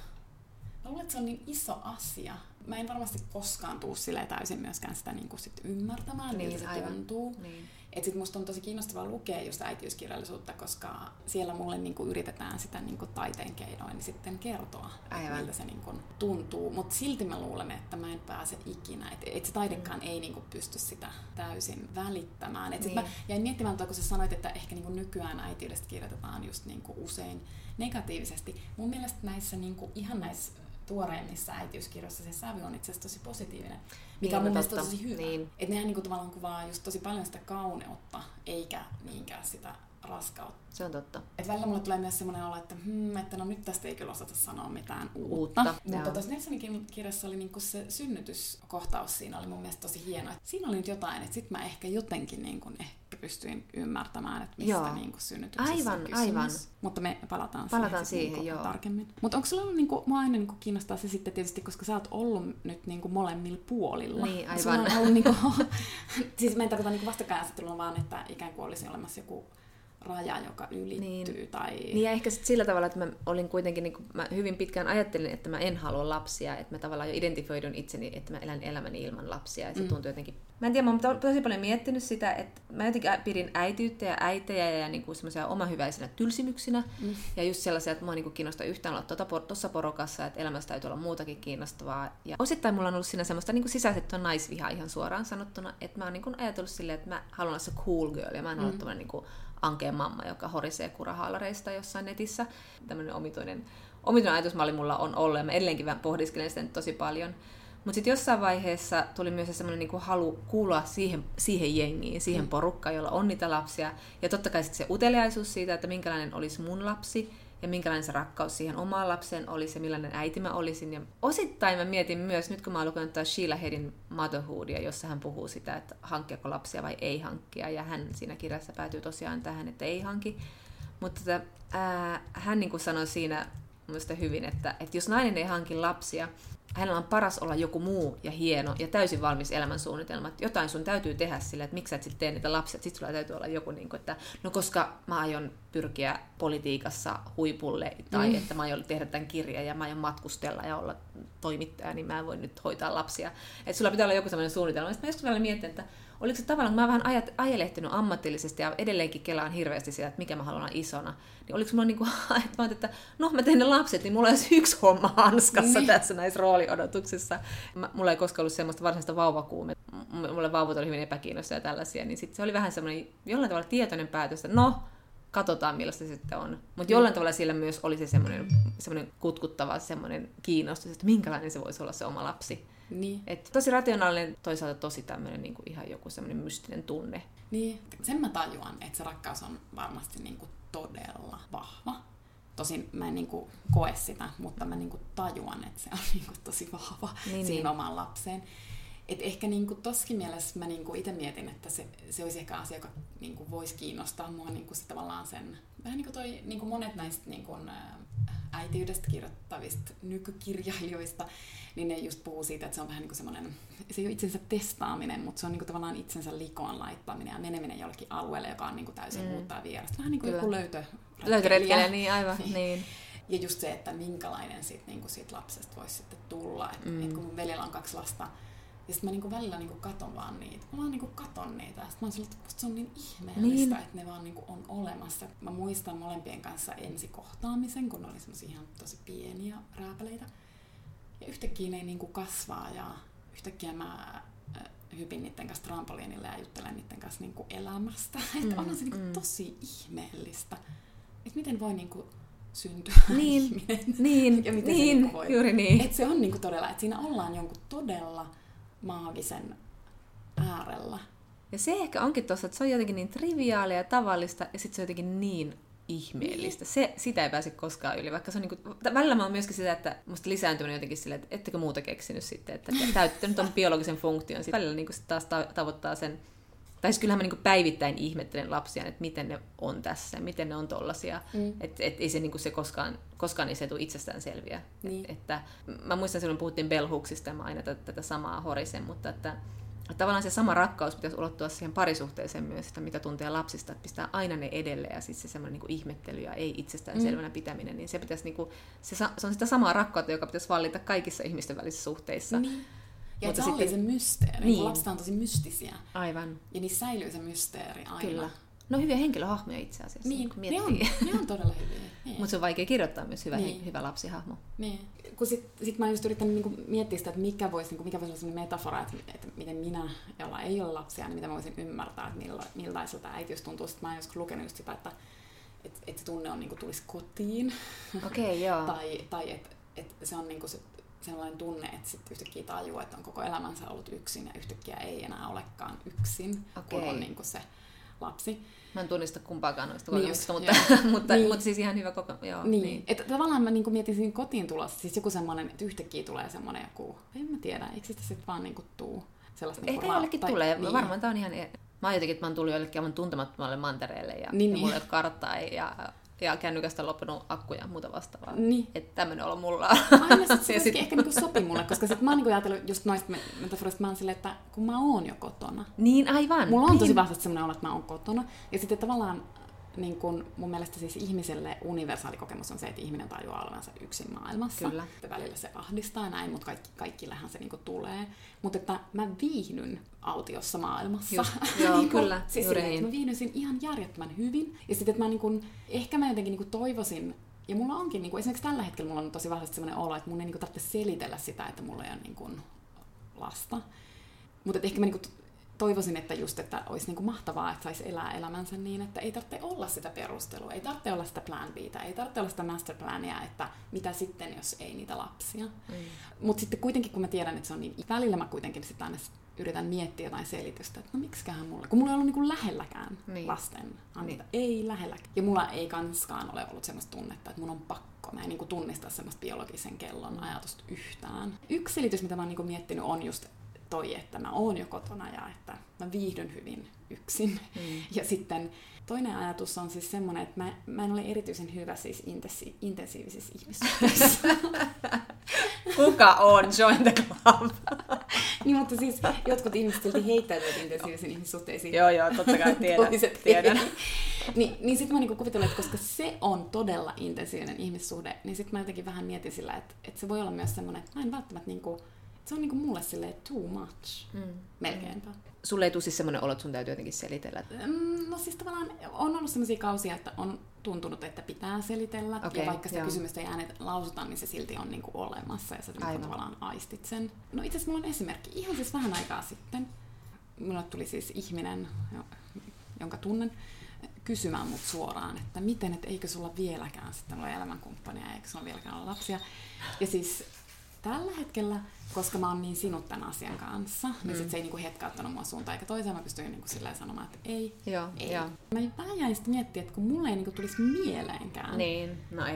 se on niin iso asia. Mä en varmasti koskaan tuu silleen täysin myöskään sitä niinku sit ymmärtämään, niin se tuntuu. Niin. Et sit musta on tosi kiinnostavaa lukea just äitiyskirjallisuutta, koska siellä mulle niinku yritetään sitä niinku taiteen keinoin sitten kertoa, miltä se niinku tuntuu. Mutta silti mä luulen, että mä en pääse ikinä. Et se taidekaan ei niinku pysty sitä täysin välittämään. Et sit mä jäin miettimään, kun sä sanoit, että ehkä niinku nykyään äitiydestä kirjoitetaan just niinku usein negatiivisesti. Mun mielestä näissä niinku, ihan näissä tuoreimmissa äitiyskirjoissa se sävy on itse asiassa tosi positiivinen, mikä on mun mielestä tosi hyvä. Niin. Että nehän niinku tavallaan kuvaa just tosi paljon sitä kauneutta, eikä niinkään sitä raskautta. Se on totta. Et välillä mulle tulee myös semmoinen olo, että, että no nyt tästä ei kyllä osata sanoa mitään uutta. Mutta tuossa Nelsonin kirjassa oli niinku se synnytyskohtaus, siinä oli mun mielestä tosi hieno. Et siinä oli nyt jotain, että sit mä ehkä jotenkin niinku ehkä pystyin ymmärtämään, että mistä niinku synnytyksessä on kysymys. Aivan. Mutta me palataan siihen niinku tarkemmin. Mutta onko sulla ollut, niinku, mua aina niinku kiinnostaa se sitten tietysti, koska sä oot ollut nyt niinku molemmilla puolilla. Niin, aivan. Sulla on ollut niinku, siis mä en tarkoita niinku vastakkainasettelua, vaan että ikään kuin olisi olemassa joku raja, joka ylittyy. Niin. Tai... Niin ja ehkä sillä tavalla, että mä olin kuitenkin, niin mä hyvin pitkään ajattelin, että mä en halua lapsia, että mä tavallaan jo identifioidun itseni, että mä elän elämäni ilman lapsia, ja se tuntuu jotenkin... Mä en tiedä, mä oon tosi paljon miettinyt sitä, että mä jotenkin pidin äitiyttä ja äitejä ja niinku semmoisia omahyväisinä tylsimyksinä, ja just sellaisia, että mua niinku kiinnostaa yhtään olla tuossa porokassa, että elämässä täytyy olla muutakin kiinnostavaa. Ja osittain mulla on ollut siinä semmoista niinku sisäisettä naisvihaa ihan suoraan sanottuna, että mä oon niinku ajatellut silleen, että mä haluan olla se cool girl, ja mä en ole tommoinen niinku ankea mamma, joka horisee kurahaalareista jossain netissä. Tämmöinen omituinen ajatusmalli mulla on ollut, ja mä edelleenkin vähän pohdiskelen sitä tosi paljon. Mutta sitten jossain vaiheessa tuli myös semmoinen niinku halu kuulua siihen jengiin, siihen porukkaan, jolla on niitä lapsia. Ja totta kai sitten se uteliaisuus siitä, että minkälainen olisi mun lapsi, ja minkälainen se rakkaus siihen omaan lapseen olisi, ja millainen äiti mä olisin. Ja osittain mä mietin myös, nyt kun mä oon lukenut Sheila Headin Motherhoodia, jossa hän puhuu sitä, että hankkiako lapsia vai ei hankkia. Ja hän siinä kirjassa päätyy tosiaan tähän, että ei hanki. Mutta hän niin kuin sanoi siinä mielestäni hyvin, että jos nainen ei hanki lapsia, hänellä on paras olla joku muu ja hieno ja täysin valmis elämänsuunnitelma. Jotain sun täytyy tehdä sillä, että miksi sä et sitten tee niitä lapsia. Sitten sulla täytyy olla joku, niin kuin, että no koska mä aion pyrkiä politiikassa huipulle, tai että mä aion tehdä tämän kirjan ja mä aion matkustella ja olla toimittaja, niin mä en voi nyt hoitaa lapsia. Että sulla pitää olla joku sellainen suunnitelma. Sitten mä joskus välillä mietin, että oliko se tavallaan, kun mä oon vähän ajelehtinyt ammatillisesti ja edelleenkin kelaan hirveästi sitä, että mikä mä haluan isona, niin oliko mulla niin kuin, että no mä teen ne lapset, niin mulla olisi yksi homma hanskassa tässä näissä rooliodotuksissa. Mulla ei koskaan ollut semmoista varsinaista vauvakuumetta. Mulle vauvat oli hyvin epäkiinnostavia ja tällaisia, niin sitten se oli vähän semmoinen jollain tavalla tietoinen päätös, että no, katsotaan millaista se sitten on. Mutta jollain tavalla siellä myös oli se semmoinen kutkuttava semmoinen kiinnostus, että minkälainen se voisi olla se oma lapsi. Niin. Et tosi rationaalinen, toisaalta tosi tämmöinen niinku ihan joku semmoinen mystinen tunne. Niin. Sen mä tajuan, että se rakkaus on varmasti niinku todella vahva. Tosin mä en niinku koe sitä, mutta mä niinku tajuan, että se on niinku tosi vahva siihen omaan lapseen. Et ehkä niinku tossakin mielessä mä niinku itse mietin, että se olisi ehkä asia, joka niinku voisi kiinnostaa mua niinku se tavallaan sen... Vähän niinku toi niinku monet näistä niinku äitiydestä kirjoittavista nykykirjailijoista, niin ne just puhuu siitä, että se on vähän niinku semmoinen... Se ei ole itsensä testaaminen, mutta se on niinku tavallaan itsensä likoon laittaminen ja meneminen jollekin alueelle, joka on niinku täysin muuttaa vierasta. Vähän niinku joku löytöretkellä, niin aivan, niin. Ja just se, että minkälainen siitä, niinku siitä lapsesta voisi sitten tulla. Et kun mun veljellä on 2 lasta, Ja sit mä niinku välillä niinku katon vaan niitä. Mä vaan niinku katon niitä. Ja sit mä oon silleen, että se on niin ihmeellistä, että ne vaan niinku on olemassa. Mä muistan molempien kanssa ensikohtaamisen, kun ne oli semmosia ihan tosi pieniä rääpäleitä. Ja yhtäkkiä ne niinku kasvaa ja yhtäkkiä mä hypin niiden kanssa trampoliinille ja juttelen niiden kanssa niinku elämästä. Että onhan se niinku tosi ihmeellistä. Että miten voi niinku syntyä ihminen. Niin, voi. Juuri niin. Että se on niinku todella, että siinä ollaan jonkun todella maagisen äärellä. Ja se ehkä onkin tuossa, että se on jotenkin niin triviaalia ja tavallista, ja sitten se on jotenkin niin ihmeellistä. Se, sitä ei pääse koskaan yli, vaikka se on niin kuin, välillä mä oon myöskin sitä, että musta lisääntyminen jotenkin silleen, että ettekö muuta keksinyt sitten, että täyttänyt on biologisen funktion. Sitten välillä niin kuin taas tavoittaa sen, tai siis kyllähän mä niin kuin päivittäin ihmettelen lapsia, että miten ne on tässä, miten ne on tollasia. Että et ei se, niin kuin se koskaan ei se tule itsestäänselviä. Niin. Että, mä muistan silloin puhuttiin Bell Hooksista, ja mä aina tätä samaa horisen, mutta että tavallaan se sama rakkaus pitäisi ulottua siihen parisuhteeseen myös, että mitä tuntee lapsista, että pistää aina ne edelle ja sitten se semmoinen niin kuin ihmettely ja ei itsestäänselvänä pitäminen, niin se pitäisi niin kuin, se on sitä samaa rakkautta, joka pitäisi vallita kaikissa ihmisten välisissä suhteissa. Niin. Ja mutta se sitten se mysteeri, niin. Lapset on tosi mystisiä. Aivan. Ja niissä säilyy se mysteeri aina. Kyllä. No hyviä henkilöhahmoja itse asiassa. Niin, ne on todella hyviä. Mutta se on vaikea kirjoittaa myös hyvä lapsihahmo. Niin. Kun sit mä oon just yrittänyt niinku miettiä sitä, että mikä vois olla sellainen metafora, että miten minä, jolla ei ole lapsia, niin mitä mä voisin ymmärtää, että miltaiselta äitiys tuntuu. Sitten mä oon joskus lukenut just sitä, että se tunne on niinku tulisi kotiin. Okei, joo. tai että se on niinku se sellainen tunne, että sitten yhtäkkiä tajuu, että on koko elämänsä ollut yksin ja yhtäkkiä ei enää olekaan yksin, kun on niinku se lapsi. Mä en tunnista kumpaakaan noista kokemuksista, mutta siis ihan hyvä kokemus. Niin. Että tavallaan mä niinku mietin siinä kotiin tulossa, siis joku semmoinen, että yhtäkkiä tulee semmoinen joku, en mä tiedä, eikö sitä sitten vaan niinku tuu sellaista niinku ehkä jollekin tulee, niin. Varmaan tää on ihan... Mä oon jotenkin, että mä oon tullut jollekin aivan tuntemattomalle mantereelle ja mulla ei ole karttaa ja kännykästä on loppunut akkuja ja muuta vastaavaa. Niin. Että tämmöinen olo mulla on. Aina se ehkä niinku sopi mulle, koska sit mä oon niinku ajatellut just noista metaforista, mä oon silleen, että kun mä oon jo kotona. Niin, aivan. Mulla on tosi vahvasti semmoinen olo, että mä oon kotona. Ja sitten tavallaan niin kun mun mielestä siis ihmiselle universaali kokemus on se, että ihminen tajuaa olevansa yksin maailmassa. Kyllä. Ja välillä se ahdistaa ja näin, mutta kaikillähän se niinku tulee. Mutta että mä viihdyn autiossa maailmassa. Just, joo, niin kun, kyllä. Siis silleen, mä viihdyn siinä ihan järjettömän hyvin. Ja sitten että mä niin kun, ehkä mä jotenkin niin kun toivoisin, ja mulla onkin, niin kun, esimerkiksi tällä hetkellä mulla on tosi vahvasti sellainen olo, että mun ei niin tarvitse selitellä sitä, että mulla ei ole niin kun lasta. Mutta ehkä mä niin kun, toivoisin, että just, että olisi niinku mahtavaa, että saisi elää elämänsä niin, että ei tarvitse olla sitä perustelua, ei tarvitse olla sitä plan B:tä, ei tarvitse olla sitä masterplania, että mitä sitten, jos ei niitä lapsia. Mutta sitten kuitenkin, kun mä tiedän, että se on niin, välillä mä kuitenkin sitten aina yritän miettiä jotain selitystä, että no miksiköhän mulla, kun mulla ei ollut niinku lähelläkään lasten annita, ei lähelläkään. Ja mulla ei kanskaan ole ollut semmoista tunnetta, että mun on pakko, mä en niinku tunnista semmoista biologisen kellon ajatusta yhtään. Yksi selitys, mitä mä oon niinku miettinyt, on just toi, että mä oon jo kotona ja että mä viihdyn hyvin yksin. Ja sitten toinen ajatus on siis semmoinen, että mä en ole erityisen hyvä siis intensiivisissä ihmissuhteissa. Kuka on? Join the club! Niin, mutta siis jotkut ihmiset silti heittäytyvät intensiivisiin ihmissuhteisiin. Joo, totta kai tiedän. Niin sit mä niinku kuvittelen, että koska se on todella intensiivinen ihmissuhde, niin sit mä jotenkin vähän mietin sillä, että se voi olla myös semmoinen, että mä en välttämättä niinku se on niinku mulle silleen too much, melkeinpä. Sulle ei tule siis semmoinen olo, että sun täytyy jotenkin selitellä? No siis tavallaan on ollut semmoisia kausia, että on tuntunut, että pitää selitellä. Okay, ja vaikka sitä kysymystä ei äänet lausuta, niin se silti on niinku olemassa ja sä niinku tavallaan aistit sen. No itse asiassa mulla on esimerkki. Ihan siis vähän aikaa sitten mulle tuli siis ihminen, jonka tunnen, kysymään mut suoraan, että miten, että eikö sulla vieläkään sitten ole elämänkumppania, eikö sulla vieläkään ole lapsia. Ja siis tällä hetkellä, koska mä oon niin sinut tämän asian kanssa, niin sit se ei niinku hetkauttanut mua suuntaan eikä toisaan. Mä pystyin niinku silleen sanomaan, että ei. Mä vähän jäin sitten miettimään, että kun mulle ei niinku tulisi mieleenkään ei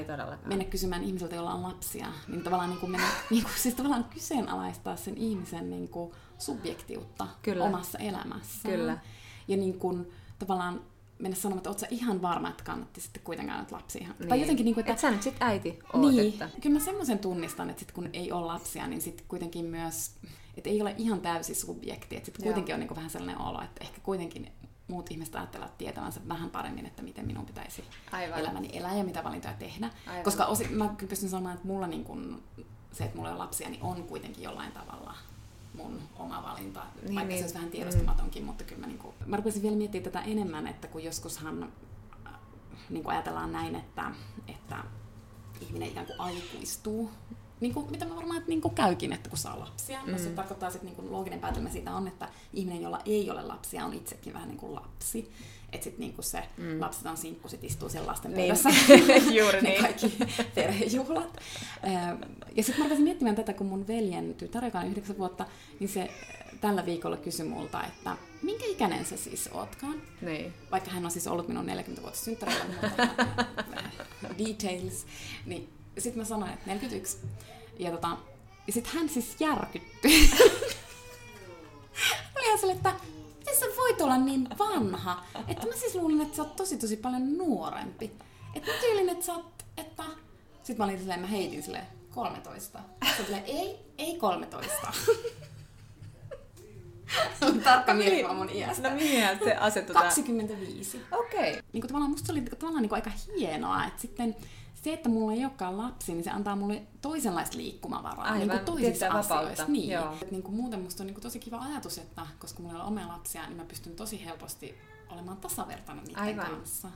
todellakaan mennä kysymään ihmiseltä, jolla on lapsia, niin tavallaan niinku mennä, niinku, siis tavallaan kyseenalaistaa sen ihmisen niinku subjektiutta omassa elämässään. Kyllä. Ja niinku, tavallaan mennä sanomaan, että oot sä ihan varma, että kannatti sitten kuitenkaan nyt lapsi ihan. Niin. Tai jotenkin niin kuin, että... Et sä nyt sit äiti oot, että... Kyllä mä semmoisen tunnistan, että sit kun ei ole lapsia, niin sit kuitenkin myös, että ei ole ihan täysi subjekti. Että sit kuitenkin on niin kuin vähän sellainen olo, että ehkä kuitenkin muut ihmiset ajattelevat tietävänsä vähän paremmin, että miten minun pitäisi elämäni elää ja mitä valintoja tehdä. Aivan. Koska mä pystyn sanomaan, että mulla niin kuin se, että mulla ei ole lapsia, niin on kuitenkin jollain tavalla mun oma valinta, niin, vaikka se olisi vähän tiedostamatonkin, mutta kyllä mä rupesin vielä miettimään tätä enemmän, että kun joskushan niin kuin ajatellaan näin, että ihminen ikään kuin aikuistuu, niin kuin, mitä mä varmaan että niin kuin käykin, että kun saa lapsia, se tarkoittaa sitten niin kuin looginen päätelmä siitä on, että ihminen, jolla ei ole lapsia, on itsekin vähän niin kuin lapsi. Että sitten niinku se lapset on sinkku, sit istuu sen lasten pöydässä. Juuri niin. Kaikki perhejuhlat. Ja sitten mä rupesin miettimään tätä, kun mun veljen tytär, joka on 9 vuotta, niin se tällä viikolla kysyi multa, että minkä ikäinen sä siis ootkaan? Niin. Vaikka hän on siis ollut minun 40-vuotis synttärillä, mutta details. Niin sitten mä sanoin, että 41. Ja sitten hän siis järkyttyi. Oli ihan sille, että miten sä voit olla niin vanha? Että mä siis luulin, että sä oot tosi paljon nuorempi. Että mä tyylin, että sä oot, että... Sitten mä olin silleen, mä heitin silleen 13. Sä silleen, ei 13. Se on tarkka mielikuva mun iästä. No mihinhän se asetutaan? 25. Okei. Niin tavallaan musta se oli niin aika hienoa, että sitten... Se, että mulla ei olekaan lapsi, niin se antaa mulle toisenlaista liikkumavaraa. Aivan, niin toisista asioista. Niin. Niin muuten musta on niin tosi kiva ajatus, että koska mulla ei ole omia lapsia, niin mä pystyn tosi helposti olemaan tasavertainen niiden kanssa.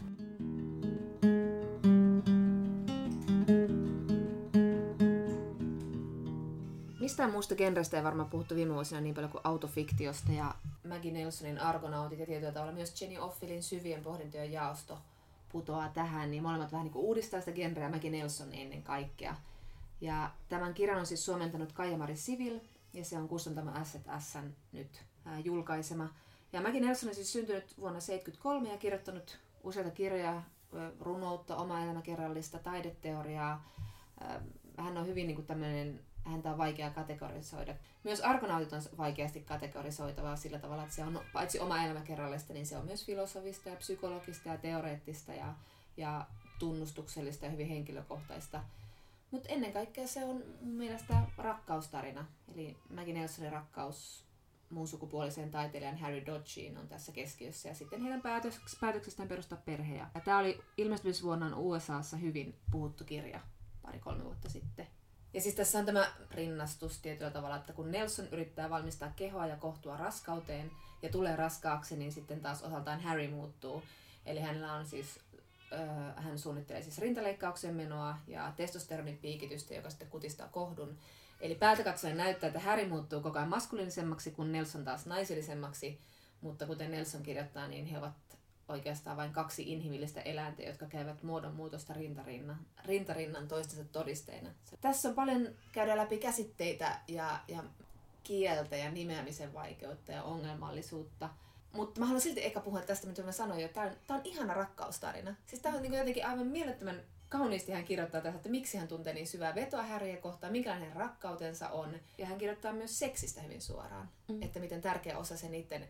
Mistään muusta genrestä ei varmaan puhuttu viime vuosina niin paljon kuin autofiktiosta ja Maggie Nelsonin Argonautit ja tietyllä tavalla myös Jenny Offillin syvien pohdintojen jaosto putoaa tähän, niin molemmat vähän niin kuin uudistaa sitä genreä, Maggie Nelson ennen kaikkea. Ja tämän kirjan on siis suomentanut Kaija-Mari Sivil, ja se on kustantama S&S:n nyt julkaisema. Ja Maggie Nelson on siis syntynyt vuonna 1973 ja kirjoittanut useita kirjoja, runoutta, omaa elämäkerrallista, taideteoriaa. Hän on hyvin niin kuin tämmöinen, häntä on vaikea kategorisoida. Myös Argonautit on vaikeasti kategorisoitavaa sillä tavalla, että se on paitsi oma elämäkerrallista, niin se on myös filosofista ja psykologista ja teoreettista ja tunnustuksellista ja hyvin henkilökohtaista. Mutta ennen kaikkea se on mielestäni rakkaustarina. Eli Maggie Nelsonin rakkaus muun sukupuolisen taiteilijan Harry Dodgeen on tässä keskiössä ja sitten heidän päätöksestään perustaa perheä. Tämä oli ilmestymisvuonna USAssa hyvin puhuttu kirja 2-3 vuotta sitten. Ja siis tässä on tämä rinnastus tietyllä tavalla, että kun Nelson yrittää valmistaa kehoa ja kohtua raskauteen ja tulee raskaaksi, niin sitten taas osaltaan Harry muuttuu. Eli hänellä on siis, hän suunnittelee siis rintaleikkauksen menoa ja testosteronin piikitystä, joka sitten kutistaa kohdun. Eli päältäkatsoen näyttää, että Harry muuttuu koko ajan maskuliinisemmaksi, kun Nelson taas naisellisemmaksi. Mutta kuten Nelson kirjoittaa, niin he ovat oikeastaan vain 2 inhimillistä eläintä, jotka käyvät muodonmuutosta rintarinnan toistensa todisteina. Tässä on paljon käydä läpi käsitteitä ja kieltä ja nimeämisen vaikeutta ja ongelmallisuutta. Mutta mä haluan silti ehkä puhua tästä, mitä mä sanoin jo. Tää on ihana rakkaustarina. Siis tää on niin kuin jotenkin aivan mielettömän kauniisti hän kirjoittaa tässä, että miksi hän tuntee niin syvää vetoa Harryä kohtaan, minkälainen rakkautensa on. Ja hän kirjoittaa myös seksistä hyvin suoraan, että miten tärkeä osa se niiden...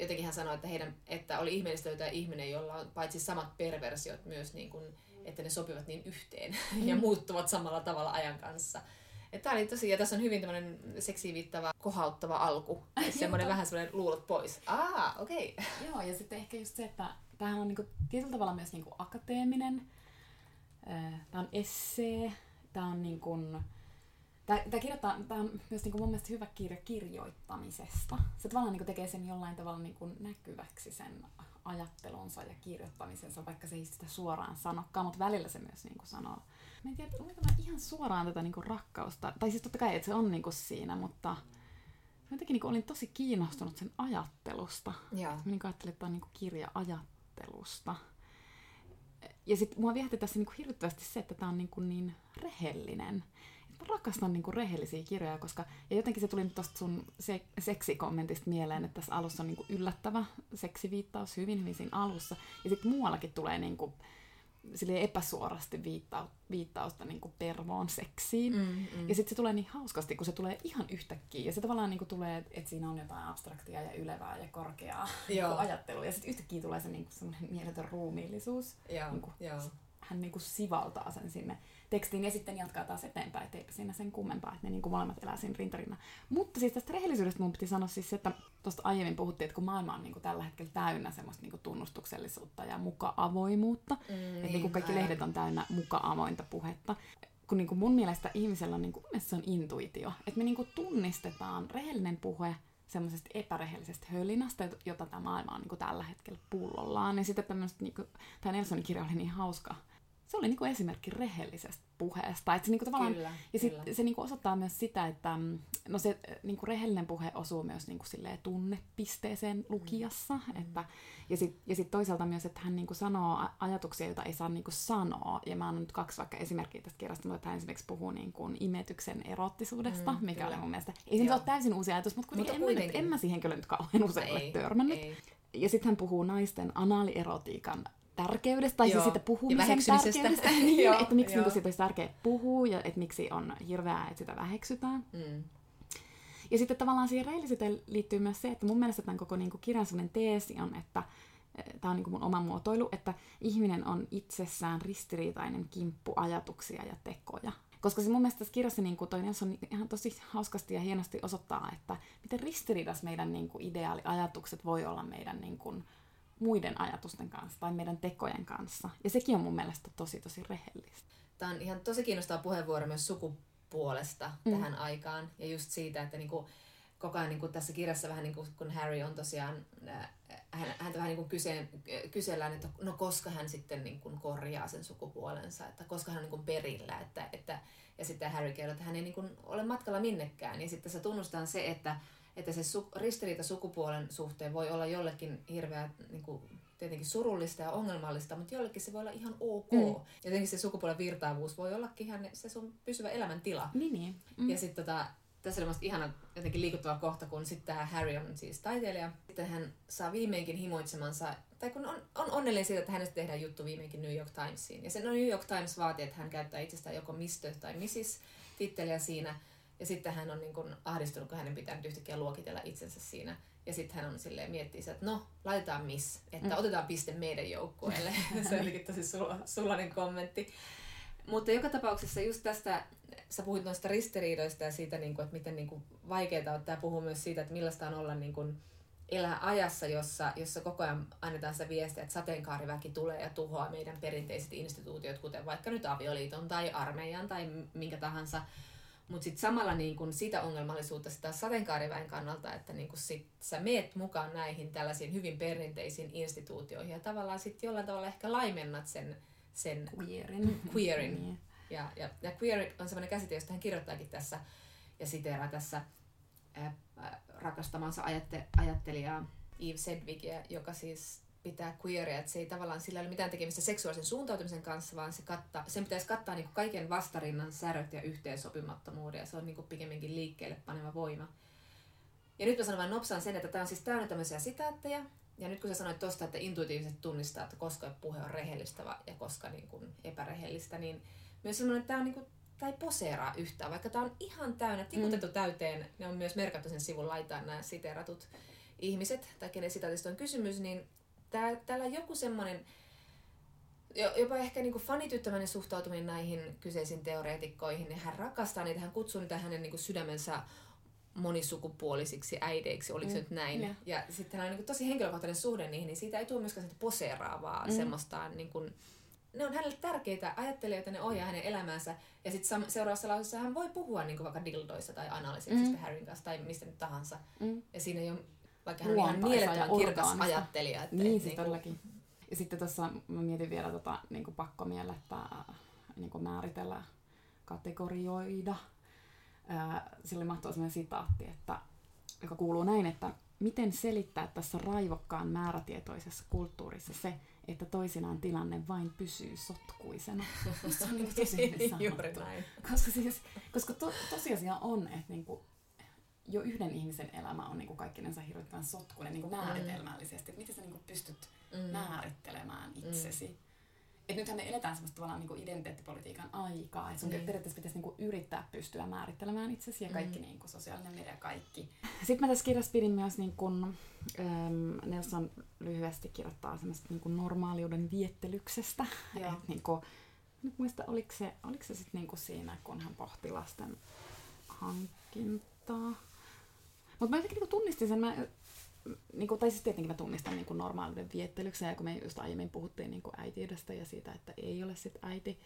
Jotenkin hän sanoi, että oli ihmeellistä löytää ihminen, jolla on paitsi samat perversiot myös, niin kuin, että ne sopivat niin yhteen ja muuttuvat samalla tavalla ajan kanssa. Tämä oli tosi, ja tässä on hyvin tämmöinen seksiin viittava, kohauttava alku. Semmoinen vähän semmoinen luulot pois. Okei. Joo, ja sitten ehkä just se, että tämähän on niinku tietyllä tavalla myös niinku akateeminen. Tämä on essee. Tämä on niin kuin... Tämä on myös niin kuin mun mielestä hyvä kirja kirjoittamisesta. Se tavallaan niin kuin tekee sen jollain tavalla niin kuin näkyväksi sen ajattelunsa ja kirjoittamisensa, vaikka se ei sitä suoraan sanokaan, mutta välillä se myös niin kuin sanoo. Mä en tiedä, onko tämä ihan suoraan tätä niin kuin rakkausta, tai siis totta kai, että se on niin kuin siinä, mutta mä jotenkin niin kuin olin tosi kiinnostunut sen ajattelusta. Yeah. Mä niin kuin ajattelin, että tämä on niin kuin kirja ajattelusta. Ja sitten mua viehti tässä niin kuin hirvittävästi se, että tämä on niin kuin niin rehellinen. Mä rakastan niinku rehellisiä kirjoja, koska... Ja jotenkin se tuli tuosta sun seksikommentista mieleen, että tässä alussa on niinku yllättävä seksiviittaus hyvin siinä alussa. Ja sitten muuallakin tulee niinku epäsuorasti viittausta niinku pervoon seksiin. Ja sitten se tulee niin hauskasti, kun se tulee ihan yhtäkkiä. Ja se tavallaan niinku tulee, että siinä on jotain abstraktia ja ylevää ja korkeaa niinku ajattelua. Ja sitten yhtäkkiä tulee se niinku semmoinen mieletön ruumiillisuus. Niinku, hän niinku sivaltaa sen sinne tekstiin ja sitten jatkaa taas eteenpäin, etteipä siinä sen kummempaa, että ne niinku molemmat elää siinä rintarinnan. Mutta siis tästä rehellisyydestä mun piti sanoa siis, että tuosta aiemmin puhuttiin, että kun maailma on niinku tällä hetkellä täynnä semmoista niinku tunnustuksellisuutta ja muka-avoimuutta, että niinku kaikki lehdet on täynnä muka-avointa puhetta. kun niinku mun mielestä ihmisellä on, niinku, se on intuitio. Että me niinku tunnistetaan rehellinen puhe semmoisesta epärehellisestä hölinästä, jota tämä maailma on niinku tällä hetkellä pullollaan. Ja sitten tämmöistä, niinku, tämä Nelsonin kirja oli niin hauska. Se oli niinku esimerkki rehellisestä puheesta. Et se niinku tavallaan, kyllä, ja sitten se niinku osoittaa myös sitä, että no se niinku rehellinen puhe osuu myös niinku silleen tunnepisteeseen lukijassa. Että, ja sit toisaalta myös, että hän niinku sanoo ajatuksia, joita ei saa niinku sanoa. Ja mä annan nyt 2 vaikka esimerkkiä tästä kirjasta, mutta hän esimerkiksi puhuu niinku imetyksen erottisuudesta, mikä kyllä. oli mun mielestä. Ei se nyt ole täysin uusi ajatus, mutta kuitenkin en mä siihen kyllä nyt kauhean usein ole törmännyt. Ei. Ja sitten hän puhuu naisten anaalierotiikan tärkeydestä, tai siis siitä puhumisen tärkeydestä, niin, että miksi niinku siitä olisi tärkeä puhua, ja että miksi on hirveää, että sitä väheksytään. Mm. Ja sitten tavallaan siihen rehellisyyteen liittyy myös se, että mun mielestä tämän koko niinku kirjan sellainen teesi on, että tämä on niinku mun oma muotoilu, että ihminen on itsessään ristiriitainen kimppu ajatuksia ja tekoja. Koska se mun mielestä tässä kirjassa niin toi Nelson ihan tosi hauskasti ja hienosti osoittaa, että miten ristiriidas meidän niinku ideaaliajatukset voi olla meidän niinku muiden ajatusten kanssa tai meidän tekojen kanssa. Ja sekin on mun mielestä tosi, tosi rehellistä. Tämä on ihan tosi kiinnostava puheenvuoro myös sukupuolesta tähän aikaan. Ja just siitä, että niinku, koko ajan niinku tässä kirjassa vähän niinku, kun Harry on tosiaan, häntä vähän niinku kysellään, että no koska hän sitten niinku korjaa sen sukupuolensa, että koska hän on niinku perillä. Että, ja sitten Harry kertoo, että hän ei niinku ole matkalla minnekään. Ja sitten se tunnustaan se, että se ristiriita sukupuolen suhteen voi olla jollekin hirveän niin kuin, tietenkin surullista ja ongelmallista, mutta jollekin se voi olla ihan ok. Jotenkin se sukupuolen virtaavuus voi ollakin ihan se sun pysyvä elämäntila. Niin. Mm. Ja sitten tässä on ihana jotenkin liikuttava kohta, kun sitten tämä Harry on siis taiteilija. Sitten hän saa viimeinkin himoitsemansa, tai kun on onnellinen siitä, että hänestä tehdään juttu viimeinkin New York Timesiin. Ja se New York Times vaatii, että hän käyttää itsestään joko Mr. tai Mrs. titteliä siinä. Ja sitten hän on niin kuin ahdistunut, kun hänen pitää nyt yhtäkkiä luokitella itsensä siinä. Ja sitten hän on silleen, miettii, että no, laitetaan miss, että otetaan piste meidän joukkueelle. Se olikin tosi sulainen kommentti. Mutta joka tapauksessa just tästä, sä puhuit noista ristiriidoista ja siitä, että miten vaikeaa on. Tämä puhuu myös siitä, että millaista on olla niin kuin elää ajassa, jossa koko ajan annetaan sitä viestiä, että sateenkaariväki tulee ja tuhoaa meidän perinteiset instituutiot, kuten vaikka nyt avioliiton tai armeijan tai minkä tahansa. Mutta sitten samalla niin kun sitä ongelmallisuutta sitä sateenkaariväen kannalta, että niin kun sit sä meet mukaan näihin tällaisiin hyvin perinteisiin instituutioihin ja tavallaan sitten jollain tavalla ehkä laimennat sen queerin. Ja queer on sellainen käsite, josta hän kirjoittaakin tässä ja siteeraa tässä rakastamansa ajattelijaa Eve Sedgwickia, joka siis pitää queeria, että se ei tavallaan sillä ole mitään tekemistä seksuaalisen suuntautumisen kanssa, vaan sen pitäisi kattaa niin kuin kaiken vastarinnan säröt ja yhteensopimattomuuden, ja se on niin kuin pikemminkin liikkeelle paneva voima. Ja nyt mä sanon vain nopsaan sen, että tämä on siis täynnä tämmöisiä sitaatteja, ja nyt kun sä sanoit tosta, että intuitiivisesti tunnistaa, että koska puhe on rehellistä ja koska niin kuin epärehellistä, niin myös semmoinen, että tämä on niin kuin, tämä ei poseeraa yhtään, vaikka tämä on ihan täynnä, tikutettu täyteen, ne on myös merkattu sen sivun laitaan nämä siteeratut ihmiset, tai kenen sitaatista on kysymys, niin täällä on joku semmoinen, jopa ehkä niin kuin fanityttämäinen suhtautuminen näihin kyseisiin teoreetikkoihin. Hän rakastaa niitä, hän kutsuu niitä hänen niin kuin sydämensä monisukupuolisiksi äideiksi, oliko se nyt näin. Ja sitten hän on niin kuin tosi henkilökohtainen suhde niihin, niin siitä ei tule myöskään poseeraavaa semmoistaan. Niin kuin, ne on hänelle tärkeitä ajattelijoita, ne ohjaa hänen elämäänsä. Ja sitten seuraavassa lauseessa hän voi puhua niin kuin vaikka dildoista tai analyseksistä Harryn kanssa tai mistä nyt tahansa. Ja siinä ei ole... Vaikka hän on ihan mielettömän kirkas ajattelija. Että niin, se todellakin. Ja sitten tuossa mä mietin vielä niinku pakkomielettä niinku määritellä, kategorioida. Sille mahtui sellainen sitaatti, että, joka kuuluu näin, että miten selittää tässä raivokkaan määrätietoisessa kulttuurissa se, että toisinaan tilanne vain pysyy sotkuisena. Se on niinku tosi sanottu. Koska tosiasia on, että niinku, jo yhden ihmisen elämä on niinku kaikkinensa hirveän sotkuinen niinku määritelmällisesti. Et miten sä niinku pystyt määrittelemään itsesi? Et nythän me eletään semmoista tavallaan niinku identiteettipolitiikan aikaa. Et sun periaatteessa pitäisi niinku yrittää pystyä määrittelemään itsesi ja kaikki niinku sosiaalinen media, kaikki. Sitten mä tässä kirjassa pidin myös, niinku, Nelson lyhyesti kirjoittaa semmoista niinku normaaliuden viettelyksestä. Et niinku, nyt muista, oliko se sit niinku siinä, kun hän pohti lasten hankintaa. Mutta mä jotenkin niinku tunnistin sen, niinku, tai siis tietenkin mä tunnistan niinku normaaliuden viettelyksen, ja kun me just aiemmin puhuttiin niinku äitiydestä ja siitä, että ei ole sit äiti,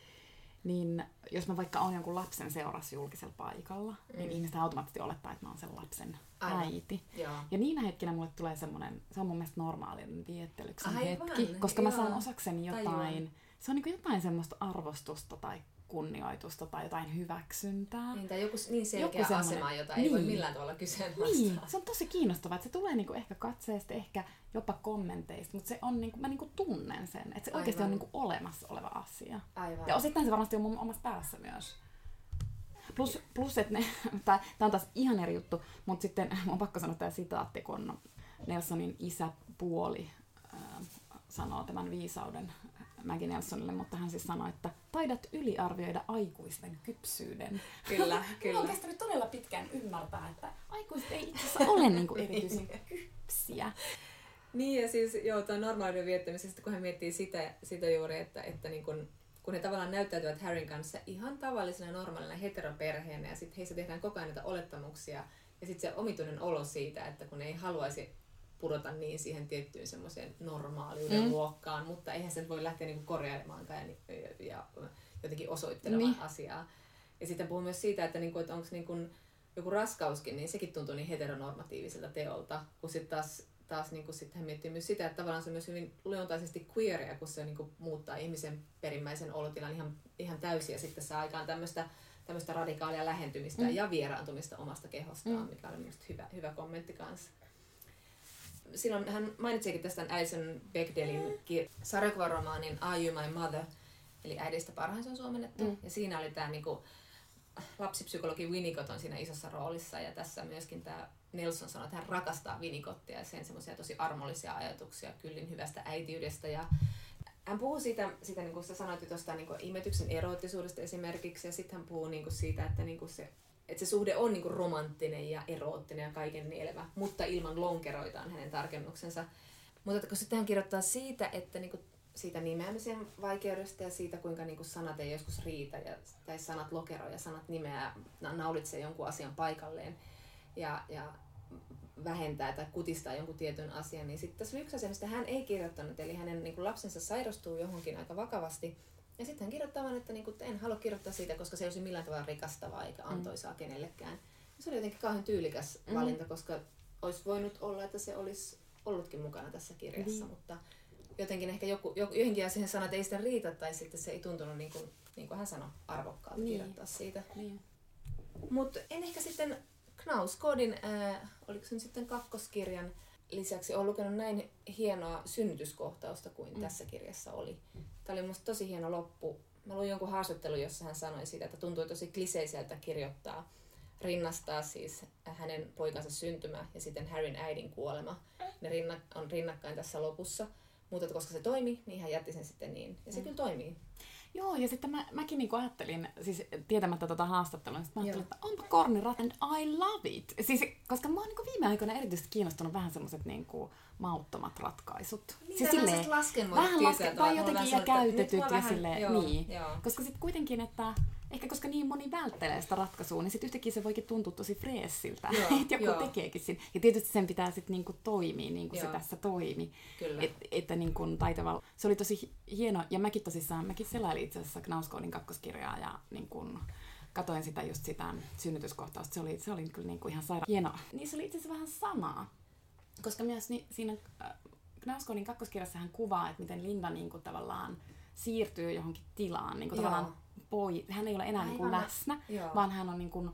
niin jos mä vaikka oon jonkun lapsen seurassa julkisella paikalla, niin ihmiset automaattisesti olettaa, että mä oon sen lapsen äiti. Joo. Ja niinä hetkinä mulle tulee semmoinen, se on mun mielestä normaalinen viettelyksen hetki, koska mä saan osakseni jotain, se on niin kuin jotain semmoista arvostusta tai kunnioitusta tai jotain hyväksyntää. Niin, tai joku niin selkeä joku asema, jota ei voi millään tavalla kyseenalaistaa. Niin, se on tosi kiinnostavaa, että se tulee niinku ehkä katseesta, ehkä jopa kommenteista, mutta se on niinku, mä niinku tunnen sen, että se oikeasti on niinku olemassa oleva asia. Aivan. Ja osittain se varmasti on mun omassa päässä myös. Plus että ne, tää on taas ihan eri juttu, mutta sitten mun on pakko sanoa tää sitaatti, kun Nelsonin isäpuoli sanoo tämän viisauden Maggie Nelsonille, mutta hän siis sanoi, että taidat yliarvioida aikuisten kypsyyden. Kyllä, kyllä. On kestänyt todella pitkään ymmärtää, että aikuiset ei itse asiassa ole niinku erityisen kypsiä. Niin ja siis joo, tuo normaaliuden viettämisestä, kun hän miettii sitä juuri, että niin kun he tavallaan näyttäytyvät Harryn kanssa ihan tavallisena normaalina heteroperheenä ja sitten heissä tehdään koko ajan näitä olettamuksia ja sitten se omituinen olo siitä, että kun ei haluaisi pudota niin siihen tiettyyn semmoiseen normaaliuden luokkaan, mutta eihän sen voi lähteä niinku korjailemaan ja jotenkin osoittelemaan asiaa. Ja sitten puhun myös siitä, että, niinku, että onko niinku joku raskauskin, niin sekin tuntuu niin heteronormatiiviselta teolta, kun sitten taas niinku sit hän miettii myös sitä, että tavallaan se on myös hyvin luontaisesti queeria, kun se niinku muuttaa ihmisen perimmäisen olotilan ihan täysin ja sitten saa aikaan tämmöistä radikaalia lähentymistä ja vieraantumista omasta kehostaan, mikä oli minusta hyvä kommentti kanssa. Silloin hän mainitsikin tästä Alison Bechdellin sarjakuvaromaanin Are You My Mother, eli Äidistä parhaansa on suomennettu. Ja siinä oli tämä niinku, lapsipsykologi Winnicott on siinä isossa roolissa ja tässä myöskin tämä Nelson sanoi, että hän rakastaa Winnicottia ja sen semmoisia tosi armollisia ajatuksia kyllin hyvästä äitiydestä. Ja hän puhuu siitä niin kuin sä sanoit, tuosta niinku, imetyksen eroottisuudesta esimerkiksi ja sitten hän puhuu niinku, siitä, että niinku, se suhde on niinku romanttinen ja eroottinen ja kaiken nielevä, mutta ilman lonkeroitaan hänen tarkennuksensa. Mutta kun sitten hän kirjoittaa siitä, että niinku siitä nimeämisen vaikeudesta ja siitä, kuinka niinku sanat ei joskus riitä, tai sanat lokeroi ja sanat nimeää, naulitsee jonkun asian paikalleen ja vähentää tai kutistaa jonkun tietyn asian, niin sitten tässä oli yksi asia, mistä hän ei kirjoittanut, eli hänen niinku lapsensa sairastuu johonkin aika vakavasti. Ja sitten hän kirjoittaa vaan, että niinku, en halua kirjoittaa siitä, koska se ei olisi millään tavalla rikastavaa eikä antoisaa kenellekään. Se oli jotenkin kauhean tyylikäs valinta, koska olisi voinut olla, että se olisi ollutkin mukana tässä kirjassa. Mutta jotenkin ehkä joihinkin asiaan sanat ei sitä riitä tai sitten se ei tuntunut, niin kuin hän sanoi, arvokkaalta kirjoittaa siitä. Niin. Mutta en ehkä sitten Knausgårdin, oliko se nyt sitten kakkoskirjan, lisäksi olen lukenut näin hienoa synnytyskohtausta kuin tässä kirjassa oli. Tämä oli musta tosi hieno loppu. Mä luin jonkun haastattelun, jossa hän sanoi siitä, että tuntui tosi kliseiseltä kirjoittaa, rinnastaa siis hänen poikansa syntymä ja sitten Harryn äidin kuolema. Ne on rinnakkain tässä lopussa, mutta koska se toimi, niin hän jätti sen sitten niin. Ja se kyllä toimii. Joo, ja sitten mäkin niinku ajattelin, siis tietämättä tuota haastattelua, niin mä ajattelin, että onpa kornirat and I love it. Siis, koska mä oon niinku viime aikoina erityisesti kiinnostunut vähän semmoset niinku mauttomat ratkaisut. Niin, siis silleen, vähän lasken, tai jotenkin ja käytetyt ja silleen, joo, niin. Joo. Koska sitten kuitenkin, että ehkä koska niin moni välttelee sitä ratkaisua, niin sitten yhtäkkiä se voikin tuntua tosi freessiltä, että joku tekeekin sen. Ja tietysti sen pitää sitten niinku toimia niin kuin se tässä toimi. Että niinku taitavalla. Se oli tosi hieno, ja mäkin tosissaan, selailin itse asiassa Knausgårdin kakkoskirjaa ja niinku katoin sitä just sitä synnytyskohtausta. Se oli kyllä niinku ihan sairaan hieno. Niin se oli itse asiassa vähän samaa, koska myös siinä Knausgårdin kakkoskirjassa hän kuvaa, että miten Linda niinku tavallaan siirtyy johonkin tilaan, niinku tavallaan hän ei ole enää niin kuin läsnä, vaan hän on niin kuin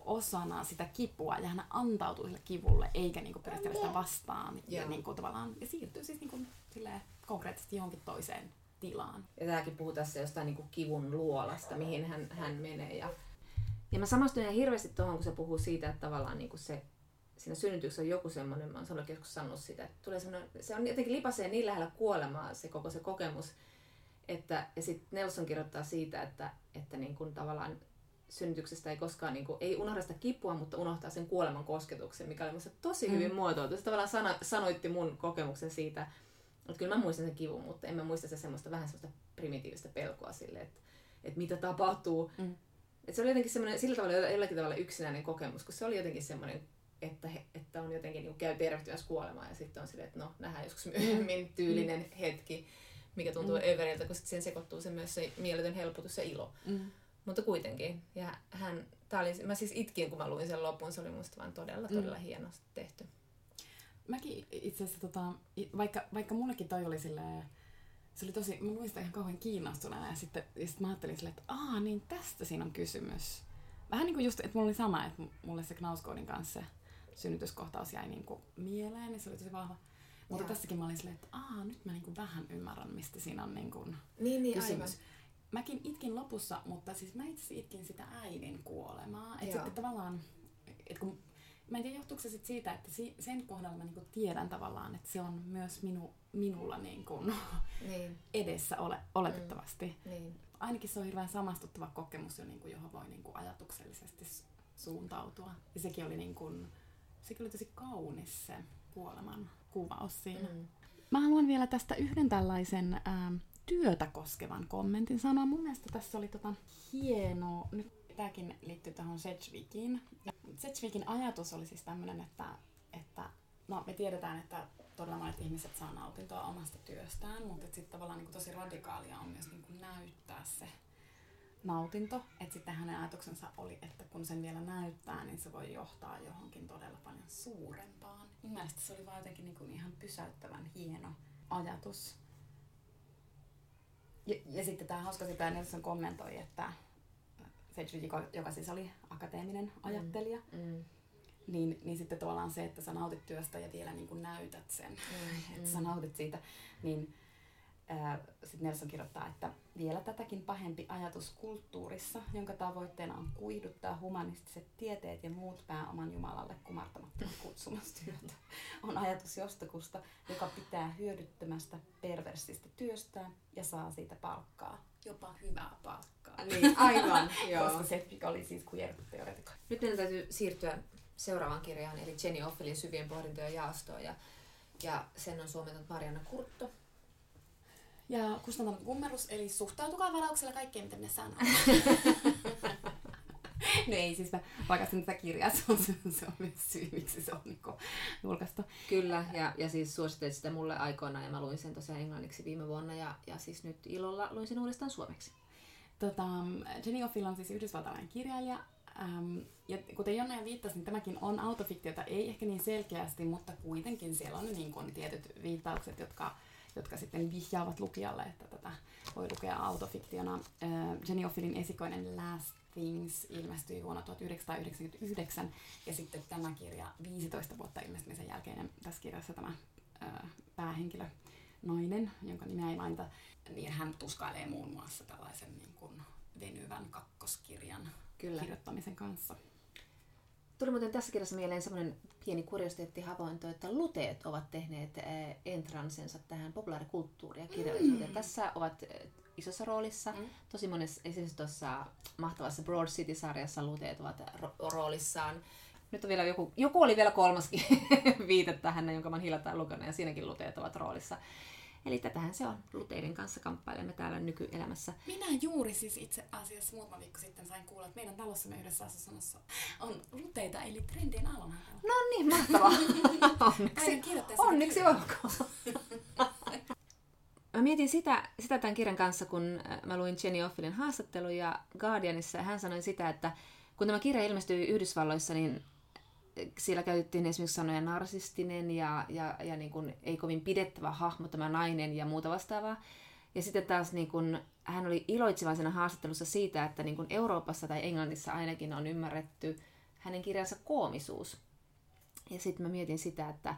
osana sitä kipua ja hän antautuu sille kivulle eikä niin kuin periaatteessa sitä vastaan ja niin kuin tavallaan ja siirtyy siis niin kuin konkreettisesti johonkin toiseen tilaan. Ja tämäkin puhuu tässä jostain niin kuin kivun luolasta, mihin hän menee. Ja mä samastuin ihan hirveästi tuohon, kun se puhuu siitä, että tavallaan niin kuin se siinä synnytyksessä on joku semmoinen, mä oon sanoin joskus sanonut sitä, että tulee se on jotenkin lipasee niin lähellä kuolemaa se koko se kokemus. Ja sitten Nelson kirjoittaa siitä, että niin kun tavallaan synnytyksestä ei koskaan niin kun, ei unohda sitä kipua, mutta unohtaa sen kuoleman kosketuksen, mikä oli minusta tosi hyvin muotoiltu. Se tavallaan sanoitti mun kokemuksen siitä, että kyllä mä muistan sen kivun, mutta en mä muista se semmoista vähän semmoista primitiivistä pelkoa sille, että mitä tapahtuu. Et se oli jotenkin semmoinen sillä tavalla jollakin tavalla yksinäinen kokemus, kun se oli jotenkin semmoinen, että on jotenkin niin käy tervehtymässä kuolemaan ja sitten on silleen, että no nähdään joskus myöhemmin tyylinen hetki. mikä tuntuu överiltä, kun siihen sekoittuu se myös se mieletön helpotus ja ilo. Mm. Mutta kuitenkin. Ja hän, mä siis itkin, kun mä luin sen lopun, se oli musta vaan todella hienosti tehty. Mäkin itse asiassa, vaikka mullekin toi oli silleen, se oli tosi, mä luin sitä ihan kauhean kiinnostuneena ja sit mä ajattelin silleen, että niin tästä siinä on kysymys. Vähän niin kuin just, että mulla oli sama, että mulle se Knausgårdin kanssa se synnytyskohtaus jäi niin kuin mieleen, niin se oli tosi vahva. Mutta tässäkin mä olin silleen, että nyt mä niin kuin vähän ymmärrän, mistä siinä on niin kuin kysymys. Aivan. Mäkin itkin lopussa, mutta siis mä itse itkin sitä äidin kuolemaa. Että sitten tavallaan, mä en tiedä, johtuuko se sit siitä, että sen kohdalla mä niinku tiedän tavallaan, että se on myös minulla niinku edessä oletettavasti. Niin. Ainakin se on hirveän samastuttava kokemus, johon voi niinku ajatuksellisesti suuntautua. Ja sekin oli tosi kaunis se kuoleman kuvaus siinä. Mm. Mä haluan vielä tästä yhden tällaisen työtä koskevan kommentin sanoa. Mun mielestä tässä oli hieno. Tämäkin liittyy tähän Sedgwickiin. Sedgwickin ajatus oli siis tämmöinen, että me tiedetään, että todella monet ihmiset saa nautintoa omasta työstään, mutta sitten tavallaan niin kuin tosi radikaalia on myös niin kuin näyttää se nautinto. Että sitten hänen ajatuksensa oli, että kun sen vielä näyttää, niin se voi johtaa johonkin todella paljon suurempaan. Mielestäni se oli vaan jotenkin niin kuin ihan pysäyttävän hieno ajatus. Ja sitten tämä hauska, että Nelson kommentoi, että Sedgwick, joka siis oli akateeminen ajattelija, niin sitten tavallaan se, että sä nautit työstä ja vielä niin kuin näytät sen, että sä nautit siitä, niin sitten Nelson kirjoittaa, että vielä tätäkin pahempi ajatus kulttuurissa, jonka tavoitteena on kuihduttaa humanistiset tieteet ja muut pääoman Jumalalle kumartamattoman kutsumustyötä, on ajatus jostakusta, joka pitää hyödyttömästä perversistä työstään ja saa siitä palkkaa. Jopa hyvää palkkaa. Niin, aivan. Koska Sedgwick oli siis queer-teoreetikko. Nyt meidän täytyy siirtyä seuraavaan kirjaan, eli Jenny Offillin Syvien pohdintojen jaostoon. Ja sen on suomentanut Marianna Kurtto. Ja kustantanut Gummerus, eli suhtautukaa varauksella kaikkeen, mitä minä sanon. No ei siis, vaikka sitä kirjaa, se on myös syy, miksi se on niin julkaistu. Kyllä, ja siis suosittelit sitä mulle aikoinaan, ja mä luin sen tosiaan englanniksi viime vuonna, ja siis nyt ilolla luin sen uudestaan suomeksi. Jenny Offill on siis yhdysvaltalainen kirjailija, ja kuten Jonna jo viittasi, niin tämäkin on autofiktiota, ei ehkä niin selkeästi, mutta kuitenkin siellä on niin kuin tietyt viittaukset, jotka sitten vihjaavat lukijalle, että tätä voi lukea autofiktiona. Jenny Offillin esikoinen Last Things ilmestyi vuonna 1999, ja sitten tämä kirja 15 vuotta ilmestymisen jälkeen, tässä kirjassa tämä päähenkilö, nainen, jonka nimeä ei mainita, niin hän tuskailee muun muassa tällaisen niin kuin venyvän kakkoskirjan kirjoittamisen kanssa. Tuli muuten tässä kirjassa mieleen semmoinen pieni kuriositeettihavainto, että luteet ovat tehneet entransensa tähän populaarikulttuuriin ja kirjallisuuteen. Tässä ovat isossa roolissa. Tosi monessa, esimerkiksi tuossa mahtavassa Broad City-sarjassa luteet ovat roolissaan. Nyt on vielä joku oli vielä kolmaskin viite tähän, jonka mä oon hiljattain lukenut, ja siinäkin luteet ovat roolissa. Eli tätähän se on. Luteiden kanssa kamppailemme täällä nykyelämässä. Minä juuri siis itse asiassa muutama viikko sitten sain kuulla, että meidän talossamme yhdessä asunnossa on luteita, eli trendin alana. No niin, mahtavaa. Onneksi olkoon. Mä mietin sitä tämän kirjan kanssa, kun mä luin Jenny Offillin haastattelun ja Guardianissa, hän sanoi sitä, että kun tämä kirja ilmestyi Yhdysvalloissa, niin siellä käytettiin esimerkiksi sanoja narsistinen ja niin kuin ei kovin pidettävä hahmo, tämä nainen ja muuta vastaavaa. Ja sitten taas niin kuin, hän oli iloitsevaisena haastattelussa siitä, että niin kuin Euroopassa tai Englannissa ainakin on ymmärretty hänen kirjansa koomisuus. Ja sitten mä mietin sitä, että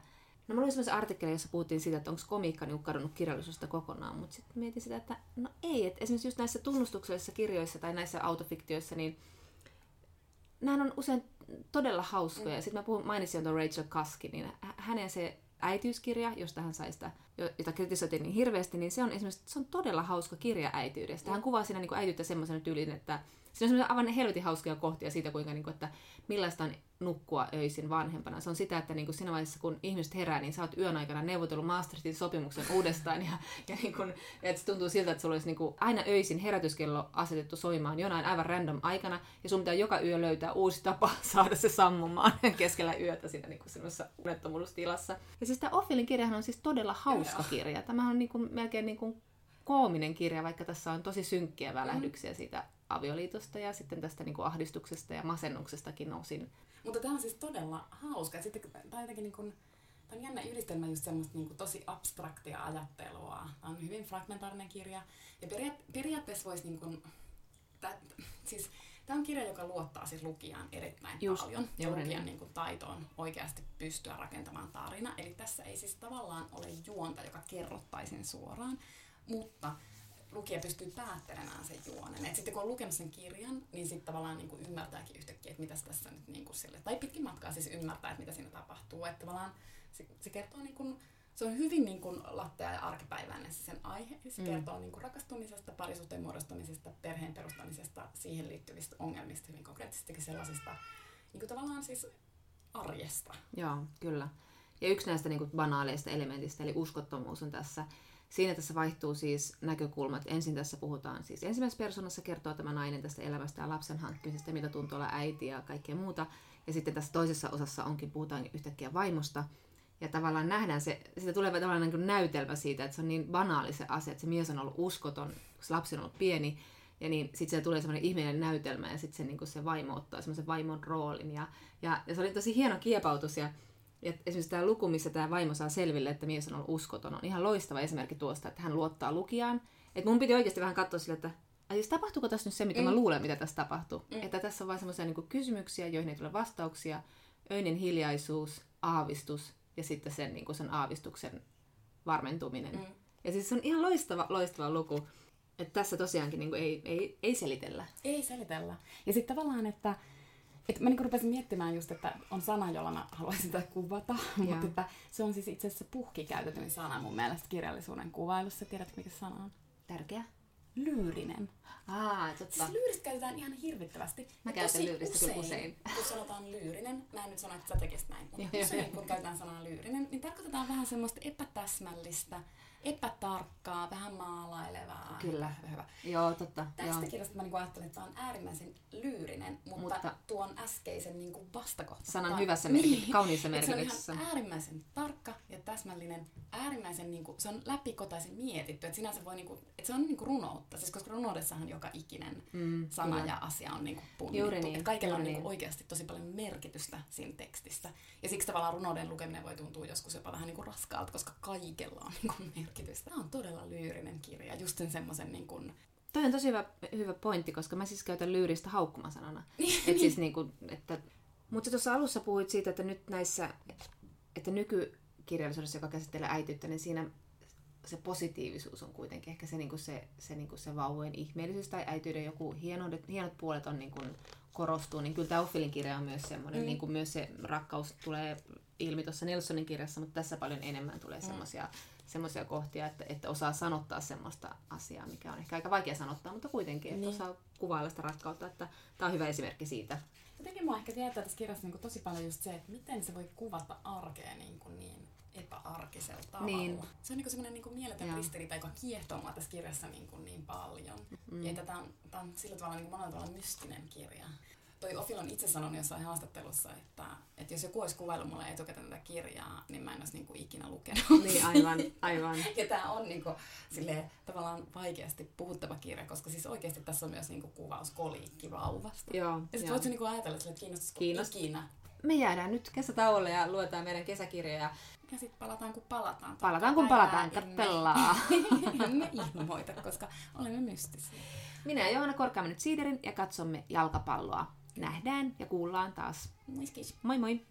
mä luin semmoisen artikkelin, jossa puhuttiin siitä, että onko komiikka niin kadonnut kirjallisuudesta kokonaan, mutta sitten mietin sitä, että no ei, että esimerkiksi just näissä tunnustuksellisissa kirjoissa tai näissä autofiktioissa, niin nämä on usein todella hauskoja. Sitten mä mainitsin tuon Rachel Cuskin, niin hänen se äitiyskirja, josta hän sai sitä, jota kritisoitiin niin hirveästi, niin se on esimerkiksi se on todella hauska kirja äitiydestä. Hän kuvaa siinä niin äityyttä semmoisena tyylin, että siinä on semmoisia aivan helvetin hauskoja kohtia siitä, kuinka, niin kuin, että millaista on nukkua öisin vanhempana. Se on sitä, että niin kuin siinä vaiheessa, kun ihmiset herää, niin sä oot yön aikana neuvotellut Maastrichtin sopimuksen uudestaan. Ja niin kuin, että se tuntuu siltä, että sulla olisi niin kuin aina öisin herätyskello asetettu soimaan jonain aivan random aikana. Ja sun pitää joka yö löytää uusi tapa saada se sammumaan keskellä yötä siinä niin kuin semmoisessa unettomuustilassa. Ja siis tämä Offillin kirjahan on siis todella hauska kirja. Tämähän on niin kuin melkein niin kuin koominen kirja, vaikka tässä on tosi synkkiä välähdyksiä siitä avioliitosta ja sitten tästä niin kuin ahdistuksesta ja masennuksestakin osin. Mutta tämä on siis todella hauska. Sitten, niin kuin, tämä on jännä yhdistelmä just semmoista niin kuin tosi abstraktia ajattelua. Tämä on hyvin fragmentaarinen kirja. Ja periaatteessa voisi... Niin kuin, siis, tämä on kirja, joka luottaa siis lukijaan erittäin paljon ja lukijan niin kuin, taitoon oikeasti pystyä rakentamaan tarina. Eli tässä ei siis tavallaan ole juonta, joka kerrottaisiin suoraan, mutta lukija pystyy päättelemään sen juonen. Et sitten kun on lukenut sen kirjan, niin sitten tavallaan niin kuin, ymmärtääkin yhtäkkiä, että mitä tässä nyt niin kuin, sille, tai pitkin matkaa siis ymmärtää, että mitä siinä tapahtuu. Että tavallaan se kertoo niin kuin, se on hyvin niin kuin lattea ja arkipäiväinen sen aihe. Se kertoo niin kuin rakastumisesta, parisuhteen muodostamisesta, perheen perustamisesta, siihen liittyvistä ongelmista, hyvin konkreettisesti sellaisista niin kuin tavallaan siis arjesta. Joo, kyllä. Ja yksi näistä niin kuin banaaleista elementistä, eli uskottomuus on tässä. Siinä tässä vaihtuu siis näkökulmat. Ensin tässä puhutaan siis ensimmäisessä persoonassa kertoo tämä nainen tästä elämästä ja lapsen hankkimisesta, mitä tuntuu olla äiti ja kaikkea muuta. Ja sitten tässä toisessa osassa puhutaan yhtäkkiä vaimosta. Ja tavallaan nähdään se, siitä tulee tavallaan niin kuin näytelmä siitä, että se on niin banaali se asia, että se mies on ollut uskoton, kun se lapsi on ollut pieni, ja niin sitten siellä tulee semmoinen ihmeinen näytelmä, ja sitten se, niin kuin se vaimo ottaa semmoisen vaimon roolin. Ja se oli tosi hieno kiepautus, ja esimerkiksi tämä luku, missä tämä vaimo saa selville, että mies on ollut uskoton, on ihan loistava esimerkki tuosta, että hän luottaa lukijaan. Että mun piti oikeasti vähän katsoa sille, että siis tapahtuuko tässä nyt se, mitä mä luulen, mitä tässä tapahtuu. Että tässä on vain semmoisia niin kuin kysymyksiä, joihin ei tule vastauksia, öinen hiljaisuus, aavistus. Ja sitten sen, niin kuin sen aavistuksen varmentuminen. Ja siis se on ihan loistava luku. Että tässä tosiaankin niin kuin ei selitellä. Ei selitellä. Ja sitten tavallaan, että mä niin kuin rupesin miettimään just, että on sana, jolla mä haluaisin tätä kuvata. Mutta että se on siis itse asiassa puhkikäytetyn sana mun mielestä kirjallisuuden kuvailussa. Tiedätkö, mikä sana on? Tärkeä. Lyyrinen. Totta. Siis lyyristä käytetään ihan hirvittävästi. Mä käytän lyyristä kyllä usein. Kun sanotaan lyyrinen, mä en nyt sano, että sä tekisit näin, mutta usein kun käytetään sanaa lyyrinen, niin tarkoitetaan vähän semmoista epätäsmällistä, epätarkkaa, vähän maalailevaa. Kyllä. Hyvä. Joo, totta. Tästä kirjasta mä niin ajattelin, että tää on äärimmäisen lyyrinen, mutta tuon äskeisen niin kuin vastakohta. Sanan hyvässä merkityksessä, kauniissa merkityksessä. Se on ihan äärimmäisen tarkka ja täsmällinen, äärimmäisen, niin kuin, se on läpikotaisin mietitty, että sinänsä voi, niin kuin, että se on niin kuin runoutta, siis koska runoudessahan joka ikinen sana ja asia on niin kuin punnittu. Niin, kaikella on niin kuin oikeasti tosi paljon merkitystä siinä tekstissä. Ja siksi tavallaan runouden lukeminen voi tuntua joskus jopa vähän niin kuin raskaalta, koska kaikella on niin kuin merkitystä. Tämä on todella lyyrinen kirja, just sen semmoisen niin kuin... Toi on tosi hyvä pointti, koska mä siis käytän lyyristä haukkumasanana. Et siis niin kuin, että... Mutta tuossa alussa puhuit siitä, että nyt näissä, että nykykirjallisuudessa, joka käsittelee äityyttä, niin siinä se positiivisuus on kuitenkin ehkä se, niin kuin se vauvojen ihmeellisyys tai äityyden joku hienot puolet on niin kuin korostuu. Niin kyllä tämä Offillin kirja on myös semmoinen, niin kuin myös se rakkaus tulee ilmi tuossa Nelsonin kirjassa, mutta tässä paljon enemmän tulee semmoisia kohtia, että osaa sanottaa semmoista asiaa, mikä on ehkä aika vaikea sanottaa, mutta kuitenkin, että osaa kuvailla sitä rakkautta, että tämä on hyvä esimerkki siitä. Jotenkin mua ehkä tietää tässä kirjassa niin tosi paljon just se, että miten se voi kuvata arkea niin epäarkisella tavalla. Niin. Se on niin semmoinen niin mieletön ristiriita, joka kiehtoo mua tässä kirjassa niin paljon. Ja tämä on sillä tavalla niin monella tavalla mystinen kirja. Toi Offill on itse sanonut jossain haastattelussa, että jos joku olisi kuvaillut mulle etukäteen tätä kirjaa, niin mä en olisi niin kuin ikinä lukenut. Niin, aivan. Ja tää on niin kuin, silleen, tavallaan vaikeasti puhuttava kirja, koska siis oikeasti tässä on myös niin kuin kuvaus koliikkivauvasta. Joo. Ja sit voitko niin ajatella, että kiinnostaisiko ikinä? Me jäädään nyt kesätauolle ja luetaan meidän kesäkirjoja. Ja sitten palataan kun palataan. Palataan kun palataan, kattellaan. Emme ilmoita, koska olemme mystisiä. Minä ja Johanna korkaamme nyt siiderin ja katsomme jalkapalloa. Nähdään ja kuullaan taas. Moi moi!